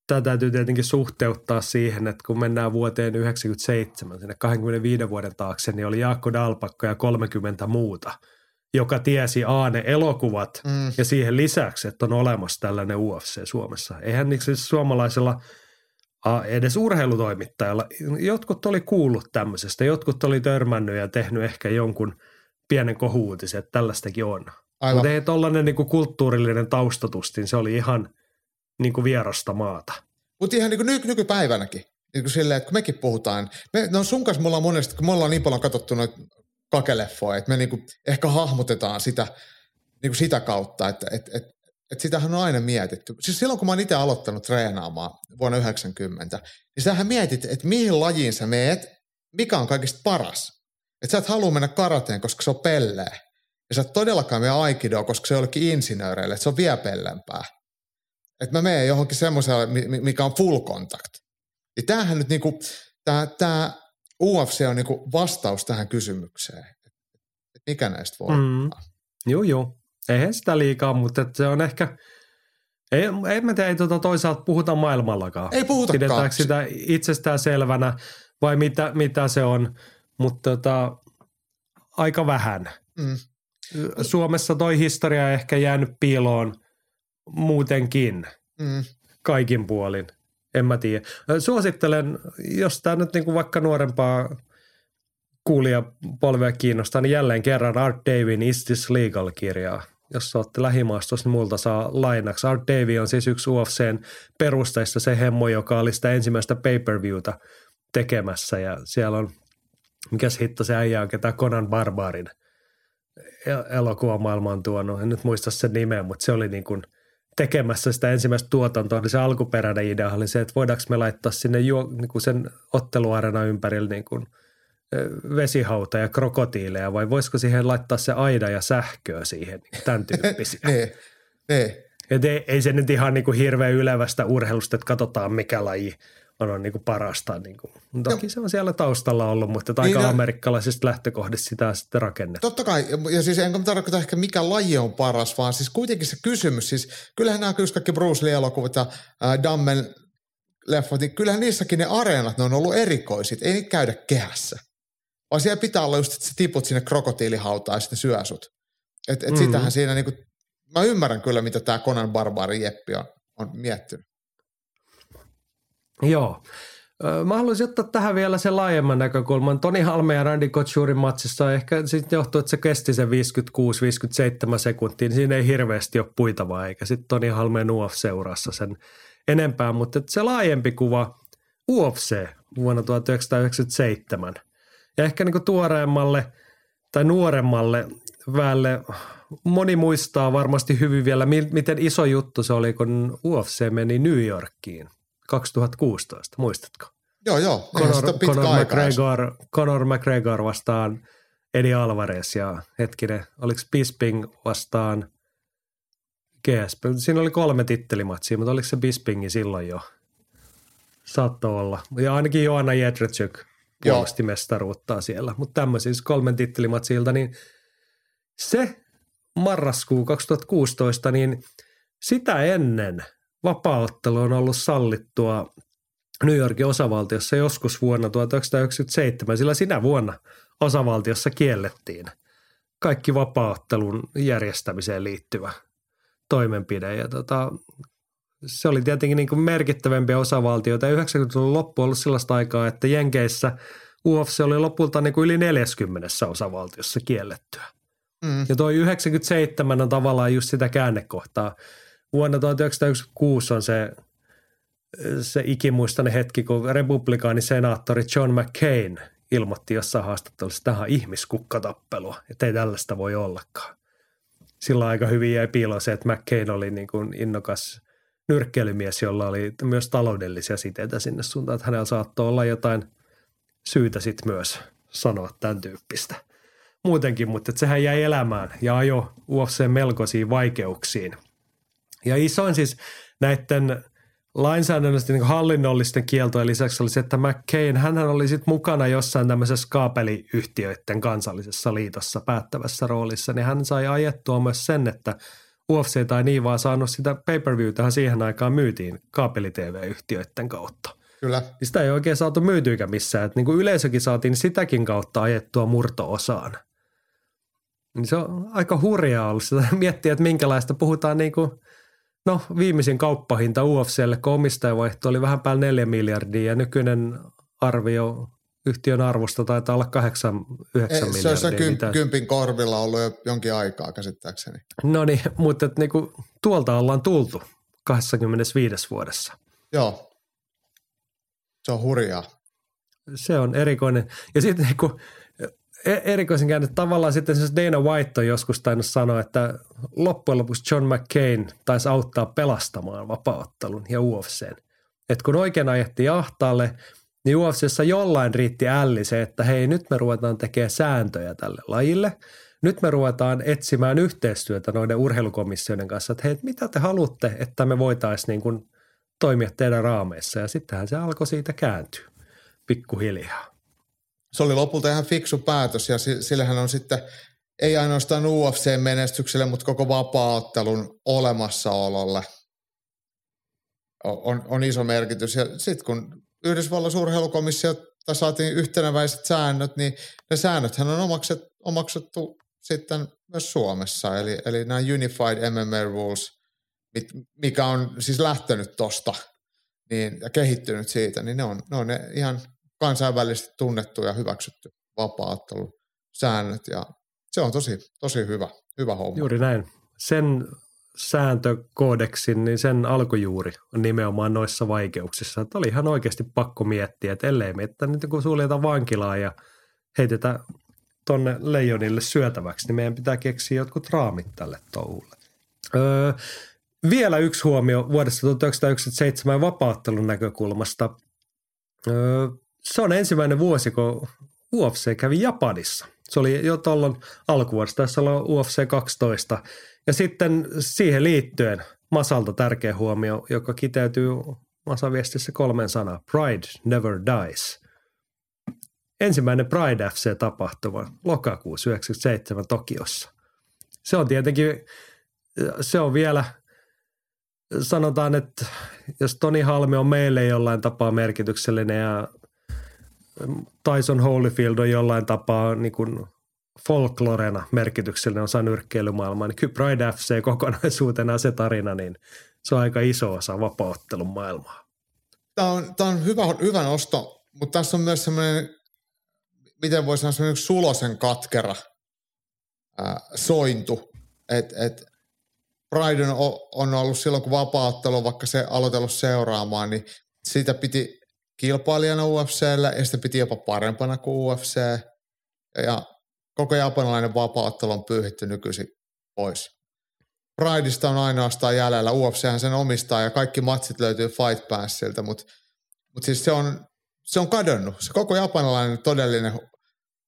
tämä täytyy tietenkin suhteuttaa siihen, että kun mennään vuoteen yhdeksänkymmentäseitsemän, sinne kaksikymmentäviiden vuoden taakse, niin oli Jaakko Daopakka ja kolmekymmentä muuta, joka tiesi a ne elokuvat mm. ja siihen lisäksi, että on olemassa tällainen U F C Suomessa. Eihän niiksi suomalaisella a, edes urheilutoimittajalla, jotkut oli kuullut tämmöisestä, jotkut oli törmännyt ja tehnyt ehkä jonkun pienen kohuutisen, että tällaistakin on. Aivan. Mutta ei tollainen niin kuin kulttuurillinen taustatus, niin se oli ihan niin kuin vierasta maata. Mutta ihan niin kuin nyky- nykypäivänäkin, niin kuin silleen, että kun mekin puhutaan, me, no sun kanssa me ollaan monesti, kun me ollaan niin paljon katsottu noita kakeleffoja, että me niin kuin ehkä hahmotetaan sitä, niin kuin sitä kautta, että et, et, et sitähän on aina mietitty. Siis silloin, kun mä oon itse aloittanut treenaamaan vuonna yhdeksänkymmentä, niin sähän mietit, että mihin lajiin sä meet, mikä on kaikista paras. Että sä et halua mennä karateen, koska se on pelleä. Ja sä et todellakaan mene aikidoa, koska se on jollekin insinööreille, että se on vielä pellempää. Että mä menen johonkin semmoiselle, mikä on full contact. Ja tämähän nyt niinku, tää, tää U F C on niinku vastaus tähän kysymykseen. Et mikä näistä voi mm. olla? Joo, joo. Eihän sitä liikaa, mutta se on ehkä, ei, ei mä tiedä, ei tota toisaalta puhuta maailmallakaan. Ei puhutakaan. Pidetäänkö sitä itsestään selvänä vai mitä, mitä se on, mutta tota, aika vähän. Mm. Suomessa toi historia ehkä jäänyt piiloon. Muutenkin, mm. kaikin puolin, en mä tiedä. Suosittelen, jos tämä nyt niinku vaikka nuorempaa kuulijapolvea kiinnostaa, niin jälleen kerran Art Davin Is This Legal-kirjaa. Jos olette lähimaastossa, niin multa saa lainaksi. Art Davy on siis yksi U F C:n perusteista se hemmo, joka oli sitä ensimmäistä pay-per-viewta tekemässä. Ja siellä on, mikäs hitto se äijä on, tämä Conan Barbarin elokuvamaailma on tuonut. En nyt muista sen nimeä, mutta se oli niin kuin tekemässä sitä ensimmäistä tuotantoa, niin se alkuperäinen idea oli se, että voidaanko me laittaa sinne juo, niin kuin sen otteluarenan ympärille niin kuin vesihauta ja krokotiileja, vai voisiko siihen laittaa se aida ja sähköä siihen, niin tämän tyyppisiä. ne, ne. Et ei, ei se nyt ihan niin kuin hirveän ylevästä urheilusta, että katsotaan mikä laji on, on niin kuin parasta. Niin kuin. Toki no, se on siellä taustalla ollut, mutta niin aika no, amerikkalaisista lähtökohdista sitä sitten rakennettu. Totta kai, ja siis enkä tarkoita ehkä mikä laji on paras, vaan siis kuitenkin se kysymys. Siis kyllähän nämä kaikki Bruce Lee-elokuvat ja äh, Dammen leffat, niin kyllähän niissäkin ne areenat, ne on ollut erikoiset. Ei niitä käydä kehässä. Vaan siellä pitää olla just, että sä tiput sinne krokotiilihautaan ja sitten syö sut. Että et mm-hmm. sitähän siinä niinku, mä ymmärrän kyllä, mitä tää Conan Barbarin jeppi on, on miettinyt. Joo. Mä haluaisin ottaa tähän vielä sen laajemman näkökulman. Toni Halme ja Randy Couturen matsissa ehkä sitten johtuu, että se kesti sen viisikymmentäkuusi viisikymmentäseitsemän sekuntiin. Siinä ei hirveästi ole puitavaa, eikä sitten Toni Halme nuof seurassa sen enempää. Mutta se laajempi kuva U F C vuonna tuhatyhdeksänsataayhdeksänkymmentäseitsemän ja ehkä niin kuin tuoreemmalle tai nuoremmalle väelle moni muistaa varmasti hyvin vielä, miten iso juttu se oli, kun U F C meni New Yorkiin. kaksituhattakuusitoista, muistatko? Joo, joo. Conor, Conor, McGregor, Conor McGregor vastaan Eddie Alvarez ja hetkinen, oliko Bisping vastaan G S P? Siinä oli kolme tittelimatsia, mutta oliko se Bispingi silloin jo? Saattoi olla. Ja ainakin Joanna Jedrzejczyk puolusti mestaruuttaa siellä. Mutta tämmöisiä kolmen tittelimatsilta, niin se marraskuu kaksituhattakuusitoista, niin sitä ennen vapaaottelu on ollut sallittua New Yorkin osavaltiossa joskus vuonna tuhatyhdeksänsataayhdeksänkymmentäseitsemän, sillä sinä vuonna osavaltiossa kiellettiin kaikki vapaaottelun järjestämiseen liittyvä toimenpide. Ja tota, se oli tietenkin niin kuin merkittävämpiä osavaltioita. yhdeksänkymmentäluvun loppu on ollut sellaista aikaa, että Jenkeissä U F C oli lopulta niin kuin yli neljäkymmentä osavaltiossa kiellettyä. Mm. Ja toi yhdeksänkymmentäseitsemän on tavallaan just sitä käännekohtaa. Vuonna tuhatyhdeksänsataayhdeksänkymmentäkuusi on se, se ikimuistainen hetki, kun republikaanisenaattori John McCain ilmoitti jossain haastattelussa, että tähän on ihmiskukkatappelua, että ei tällaista voi ollakaan. Sillä aika hyvin jäi piiloon se, että McCain oli niin kuin innokas nyrkkeilymies, jolla oli myös taloudellisia siteitä sinne suuntaan, että hänellä saattoi olla jotain syytä sitten myös sanoa tämän tyyppistä. Muutenkin, mutta että sehän jäi elämään ja ajoi U F C melkoisiin vaikeuksiin. Ja isoin siis näiden lainsäädännöllisten niin hallinnollisten kieltojen lisäksi oli se, että McCain, hänhän oli sitten mukana jossain tämmöisessä kaapeliyhtiöiden kansallisessa liitossa päättävässä roolissa, niin hän sai ajettua myös sen, että U F C tai niin vaan saanut sitä pay-per-viewtähän siihen aikaan myytiin kaapeli-tv-yhtiöiden kautta. Kyllä. Sitä ei oikein saatu myytyykään missään, että niin kuin yleisökin saatiin sitäkin kautta ajettua murto-osaan. Niin se on aika hurjaa ollut sitä miettiä, että minkälaista puhutaan niin kuin no viimeisin kauppahinta U F C:lle, kun omistajavaihto oli vähän päälle neljä miljardia ja nykyinen arvio yhtiön arvosta taitaa olla kahdeksan, yhdeksän Ei, miljardia. Se on kym, kympin korvilla ollut jo jonkin aikaa käsittääkseni. No niin, mutta niinku, tuolta ollaan tultu kaksikymmentäviisi vuodessa. Joo, se on hurjaa. Se on erikoinen. Ja sitten niinku, erikoisin käännyt tavallaan sitten Dana White on joskus tainnut sanoa, että loppujen lopuksi John McCain taisi auttaa pelastamaan vapaaottelun ja U F C:n. Että kun oikein ajettiin ahtaalle, niin U F C:ssä jollain riitti älli se, että hei nyt me ruvetaan tekemään sääntöjä tälle lajille. Nyt me ruvetaan etsimään yhteistyötä noiden urheilukomissioiden kanssa, että hei mitä te haluatte, että me voitaisiin niin kuin toimia teidän raameissa. Ja sittenhän se alkoi siitä kääntyä pikkuhiljaa. Se oli lopulta ihan fiksu päätös ja sillähän on sitten ei ainoastaan U F C-menestykselle, mutta koko vapaaottelun olemassaololle on, on iso merkitys. Ja sitten kun Yhdysvallan urheilukomissiota saatiin yhtenäväiset säännöt, niin ne säännöthän on omakset, omaksuttu sitten myös Suomessa. Eli, eli nämä Unified M M A Rules, mikä on siis lähtenyt tosta niin, ja kehittynyt siitä, niin ne on, ne on ne ihan kansainvälisesti tunnettu ja hyväksytty vapaaottelun säännöt ja se on tosi, tosi hyvä, hyvä homma. Juuri näin. Sen sääntökoodeksin, niin sen alkujuuri on nimenomaan noissa vaikeuksissa. Että oli ihan oikeasti pakko miettiä, että ellei meitä nyt kun suljeta vankilaa ja heitetä tonne leijonille syötäväksi, niin meidän pitää keksiä jotkut raamit tälle touhulle. Öö, vielä yksi huomio vuodesta tuhatyhdeksänsataayhdeksänkymmentäseitsemän vapaaottelun näkökulmasta. Öö, Se on ensimmäinen vuosi, kun U F C kävi Japanissa. Se oli jo tuolloin alkuvuodesta, tässä oli U F C kaksitoista. Ja sitten siihen liittyen Masalta tärkeä huomio, joka kiteytyy Masa-viestissä kolmen sanaa. Pride never dies. Ensimmäinen Pride F C-tapahtuma lokakuussa yhdeksänkymmentäseitsemän Tokiossa. Se on tietenkin, se on vielä, sanotaan, että jos Toni Halme on meille jollain tapaa merkityksellinen ja Tyson Holyfield on jollain tapaa niin kuin folklorena merkityksellinen osa nyrkkeilymaailmaa, niin kyllä Pride F C kokonaisuutena se tarina, niin se on aika iso osa vapaaottelun maailmaa. Tämä on, tämä on hyvä, hyvä nosto, mutta tässä on myös semmoinen, miten voi sanoa, semmoinen sulosen katkera äh, sointu, että et Pride on ollut silloin, kun vapaaottelu, vaikka se aloitellut seuraamaan, niin sitä piti kilpailijana U F C:llä ja sitä piti jopa parempana kuin U F C. Ja koko japanilainen vapaaottelu on pyyhitty nykyisin pois. Prideista on ainoastaan jäljellä. U F C:hän sen omistaa ja kaikki matsit löytyy Fight Passilta, mutta mut siis se on, se on kadonnut. Se koko japanilainen todellinen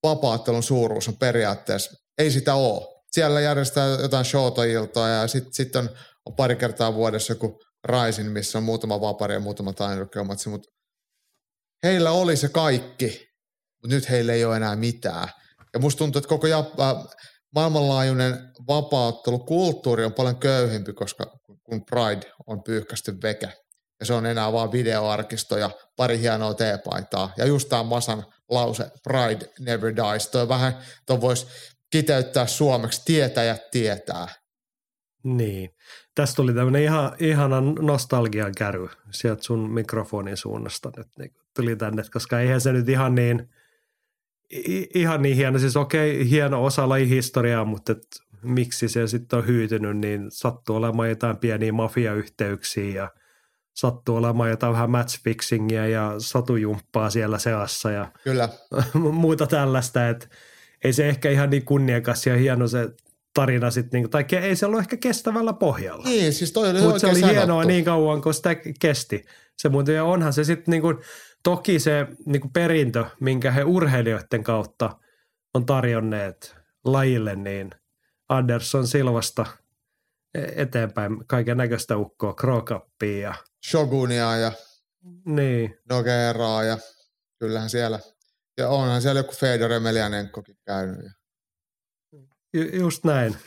vapaaottelun suuruus on periaatteessa, ei sitä ole. Siellä järjestää jotain showta-iltaa ja sitten sit on, on pari kertaa vuodessa joku Raisin, missä on muutama vapari ja muutama tainyrkkeilymatsi, mutta heillä oli se kaikki, mutta nyt heillä ei ole enää mitään. Ja musta tuntuu, että koko Jap- maailmanlaajuinen vapaaottelukulttuuri on paljon köyhempi, koska kun Pride on pyyhkästy veke. Ja se on enää vaan videoarkisto ja pari hienoa teepaitaa. Ja just tämä Masan lause, Pride never dies, toi vähän, toi voisi kiteyttää suomeksi, tietäjät tietää. Niin. Tässä tuli tämmöinen ihan, ihanan nostalgian käry sieltä sun mikrofonin suunnasta nyt niin tuli tänne, koska eihän se nyt ihan niin, ihan niin hieno, siis okei, hieno osa lajihistoriaa, mutta et miksi se sitten on hyytynyt, niin sattuu olemaan jotain pieniä mafiayhteyksiä ja sattuu olemaan jotain vähän matchfixingia ja satujumppaa siellä seassa ja Kyllä. muuta tällaista, että ei se ehkä ihan niin kunniakas ja hieno se tarina sitten, niinku, tai ei se ollut ehkä kestävällä pohjalla. Niin, siis toi oli Mut oikein sanottu. Mutta se oli hienoa niin kauan, kun sitä kesti. Se muuten, ja onhan se sitten niinku, toki se niinku perintö, minkä he urheilijoiden kautta on tarjonneet lajille, niin Anderson Silvasta eteenpäin kaiken näköistä ukkoa, Krokappia ja Shogunia ja niin. Nogeraa ja kyllähän siellä. Ja onhan siellä joku Fedor Emelianenkokin käynyt. Ju- just näin.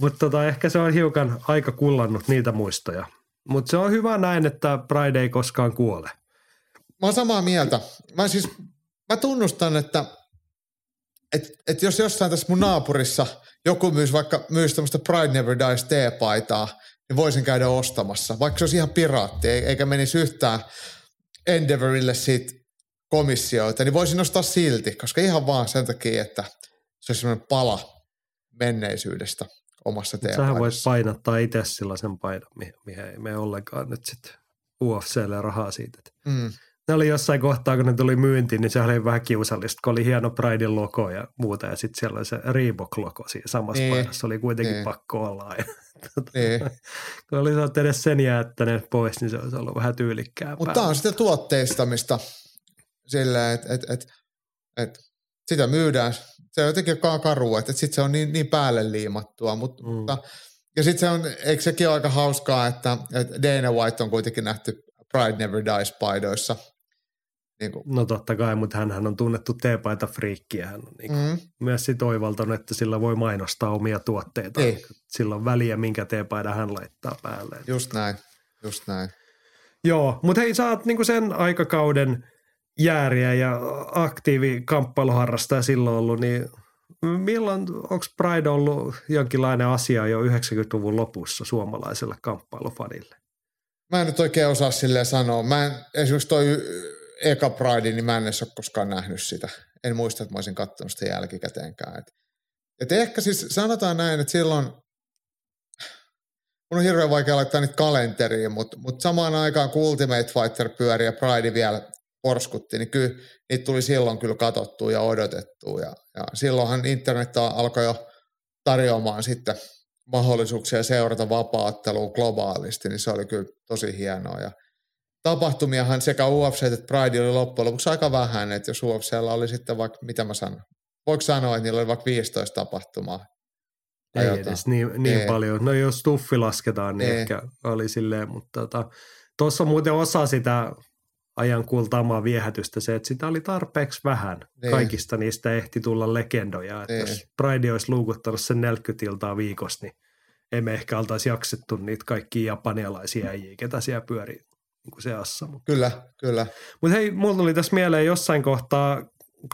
Mutta tota, ehkä se on hiukan aika kullannut niitä muistoja. Mutta se on hyvä näin, että Pride ei koskaan kuole. Mä oon samaa mieltä. Mä siis mä tunnustan, että et, et jos jossain tässä mun naapurissa joku myys vaikka myys tämmöistä Pride Never Dies -teepaitaa, niin voisin käydä ostamassa. Vaikka se olisi ihan piraatti, eikä menisi yhtään Endeavorille siitä komissioita, niin voisin nostaa silti, koska ihan vaan sen takia, että se on semmoinen pala menneisyydestä omassa teepaidassa. Sähän voit painattaa itse sellaisen painon, mihin ei me ollenkaan nyt sitten U F C:lle rahaa siitä. Mm. Ne oli jossain kohtaa, kun ne tuli myyntiin, niin se oli vähän kiusallista, kun oli hieno Pridein logo ja muuta, ja sitten siellä oli se Reebok-logo siinä samassa niin. paidassa, oli kuitenkin niin. pakko olla. Ja, tuota, niin. Kun olisivat edes sen jättäneet pois, niin se olisi ollut vähän tyylikkäämpää. Mutta tämä on sitä tuotteistamista. Sillä, että et, et, et sitä myydään. Se on jotenkin karua, että et sitten se on niin, niin päälle liimattua. Mutta, mm. mutta, ja sitten se on, eikö sekin ole aika hauskaa, että et Dana White on kuitenkin nähty Pride Never Dies -paidoissa. Niin no totta kai, mutta hänhän on tunnettu teepaita friikkiä. Hän on niin mm. myös sit oivaltanut, että sillä voi mainostaa omia tuotteita. Niin. Sillä on väliä, minkä teepaidan hän laittaa päälle. Just näin, just näin. Joo, mutta hei, sä oot niinku sen aikakauden jääriä ja aktiivi kamppailuharrastaja silloin ollut, niin milloin, onko Pride ollut jonkinlainen asia jo yhdeksänkymmentäluvun lopussa suomalaiselle kamppailufanille? Mä en nyt oikein osaa silleen sanoa. Mä en, esimerkiksi toi eka Pride, niin mä en edes ole koskaan nähnyt sitä. En muista, että mä olisin katsonut sitä jälkikäteenkään. Et, et ehkä siis sanotaan näin, että silloin, mun on hirveän vaikea laittaa niitä kalenteriin, mutta mut samaan aikaan kun Ultimate Fighter pyöri ja Pride vielä porskutti, niin kyllä niitä tuli silloin kyllä katsottua ja odotettua. Ja, ja silloinhan internet alkoi jo tarjoamaan sitten mahdollisuuksia seurata vapaaottelua globaalisti, niin se oli kyllä tosi hienoa. Ja tapahtumiahan sekä U F C että Pride oli loppujen lopuksi aika vähän, että jos U F C:llä oli sitten vaikka, mitä mä sanon, voiko sanoa, että niillä oli vaikka viisitoista tapahtumaa? Ei Ajota. edes niin, niin Ei. paljon. No jos tuffi lasketaan, niin Ei. ehkä oli silleen, mutta tuossa tota, muuten osa sitä ajan kultaamaan viehätystä se, että sitä oli tarpeeksi vähän. Niin. Kaikista niistä ehti tulla legendoja. Että niin. Jos Pride olisi luukuttanut sen neljäkymmentä iltaa viikossa, niin emme ehkä oltaisi jaksettu niitä kaikkia japanialaisia äijiä, ketä siellä pyörii niin seassa. Kyllä, kyllä. Mutta hei, mulla tuli tässä mieleen jossain kohtaa,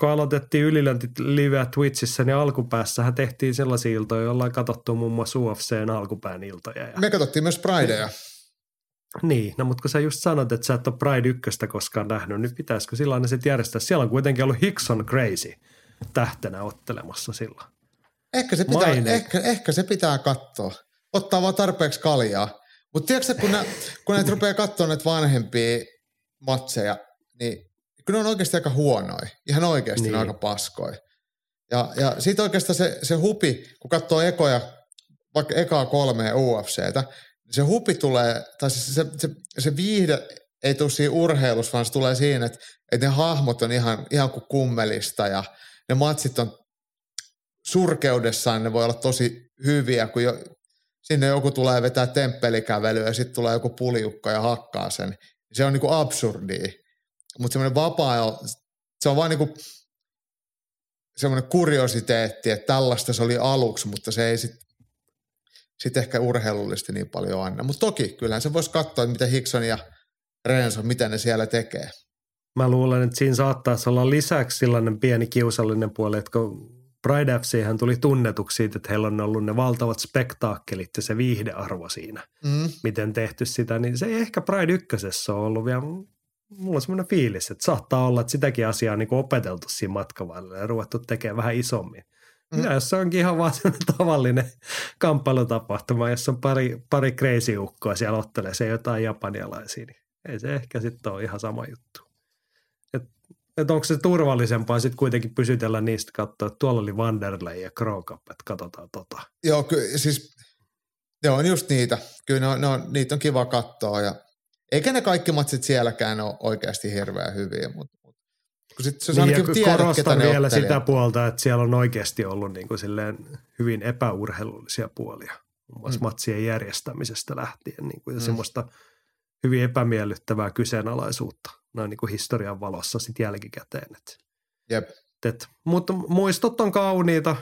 kun aloitettiin Ylilöntit liveä Twitchissä, niin alkupäässähän tehtiin sellaisia iltoja, joilla on katsottu muun muassa U F C:n alkupään iltoja. Ja... Me katsottiin myös Prideja. Niin, no mutta kun sä just sanot, että sä et ole Pride ykköstä koskaan nähnyt, niin pitäisikö sillä aina sitten järjestää? Siellä on kuitenkin ollut Hickson Gracie tähtenä ottelemassa sillä. Ehkä se pitää, ehkä, ehkä se pitää katsoa. Ottaa vaan tarpeeksi kaljaa. Mutta tiedätkö, kun, nä, kun näitä rupeaa katsoa näitä vanhempia matseja, niin kyllä ne on oikeasti aika huonoja. Ihan oikeasti niin. Ne aika paskoja. Ja, ja siitä oikeastaan se, se hupi, kun katsoo ekoja, vaikka ekaa kolmea U F C:tä, niin se hupi tulee, tai se, se, se, se viihde ei tule siinä urheilussa, vaan se tulee siinä, että, että ne hahmot on ihan, ihan kuin kummelista ja ne matsit on surkeudessaan, ne voi olla tosi hyviä, kun jo, sinne joku tulee vetää temppelikävelyä ja sitten tulee joku puliukka ja hakkaa sen. Se on niinku absurdia. Mutta semmoinen vapaa, se on vaan niinku semmoinen kuriositeetti, että tällaista se oli aluksi, mutta se ei sitten sit ehkä urheilullisesti niin paljon anna. Mutta toki kyllähän se voisi katsoa, mitä Hickson ja Renzo, mitä ne siellä tekee. Mä luulen, että siinä saattaisi olla lisäksi sellainen pieni kiusallinen puoli, että kun Pride F C:hän tuli tunnetuksi siitä, että heillä on ollut ne valtavat spektaakkelit ja se viihdearvo siinä, mm. miten tehty sitä, niin se ei ehkä Pride ykkösessä ole ollut vielä. Mulla on semmoinen fiilis, että saattaa olla, että sitäkin asiaa on niin kuin opeteltu siinä matkavalle ja ruvettu tekemään vähän isommin. Mm. Ja jos se onkin ihan vaan tavallinen kamppailutapahtuma, jossa on pari, pari crazy-ukkoa siellä ottelee, se jotain japanialaisia, niin ei se ehkä sitten ole ihan sama juttu. Että onko se turvallisempaa sitten kuitenkin pysytellä niistä katsoa, että tuolla oli Vanderlei ja Krokap, että katsotaan tota. Joo, kyllä siis ne on just niitä. Kyllä ne on, ne on, niitä on kiva katsoa ja eikä ne kaikki matsit sielläkään ole oikeasti hirveän hyviä, mutta mut. Niin, tiedät, korostan vielä ottelee. Sitä puolta, että siellä on oikeasti ollut niin kuin silleen hyvin epäurheilullisia puolia. Muun muassa mm. matsien järjestämisestä lähtien niin kuin, ja mm. semmoista hyvin epämiellyttävää kyseenalaisuutta. Noin niin kuin historian valossa sitten jälkikäteen. Jep. Mutta muistot on kauniita.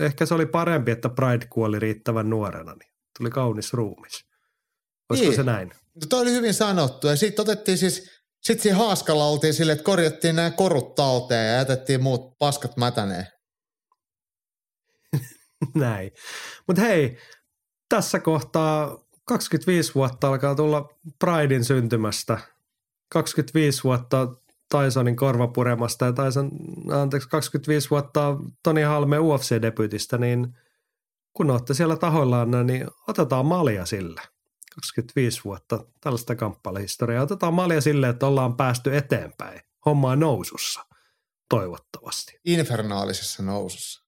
Ehkä se oli parempi, että Pride kuoli riittävän nuorena, niin tuli kaunis ruumis. Olisiko niin. Se näin? No toi oli hyvin sanottu. Ja sitten otettiin siis, sitten siinä haaskalla oltiin silleen, että korjattiin nämä korut talteen ja jätettiin muut paskat mätäneen. Näin. Mutta hei, tässä kohtaa kaksikymmentäviisi vuotta alkaa tulla Pridein syntymästä. kaksikymmentäviisi vuotta Tysonin korvapuremasta ja Tyson, anteeksi, kaksikymmentäviisi vuotta Toni Halme U F C-debyytistä, niin kun olette siellä tahoillaan, niin otetaan malja sille. kaksikymmentäviisi vuotta tällaista kamppailuhistoriaa. Otetaan malja sille, että ollaan päästy eteenpäin. Homma on nousussa, toivottavasti. Infernaalisessa nousussa.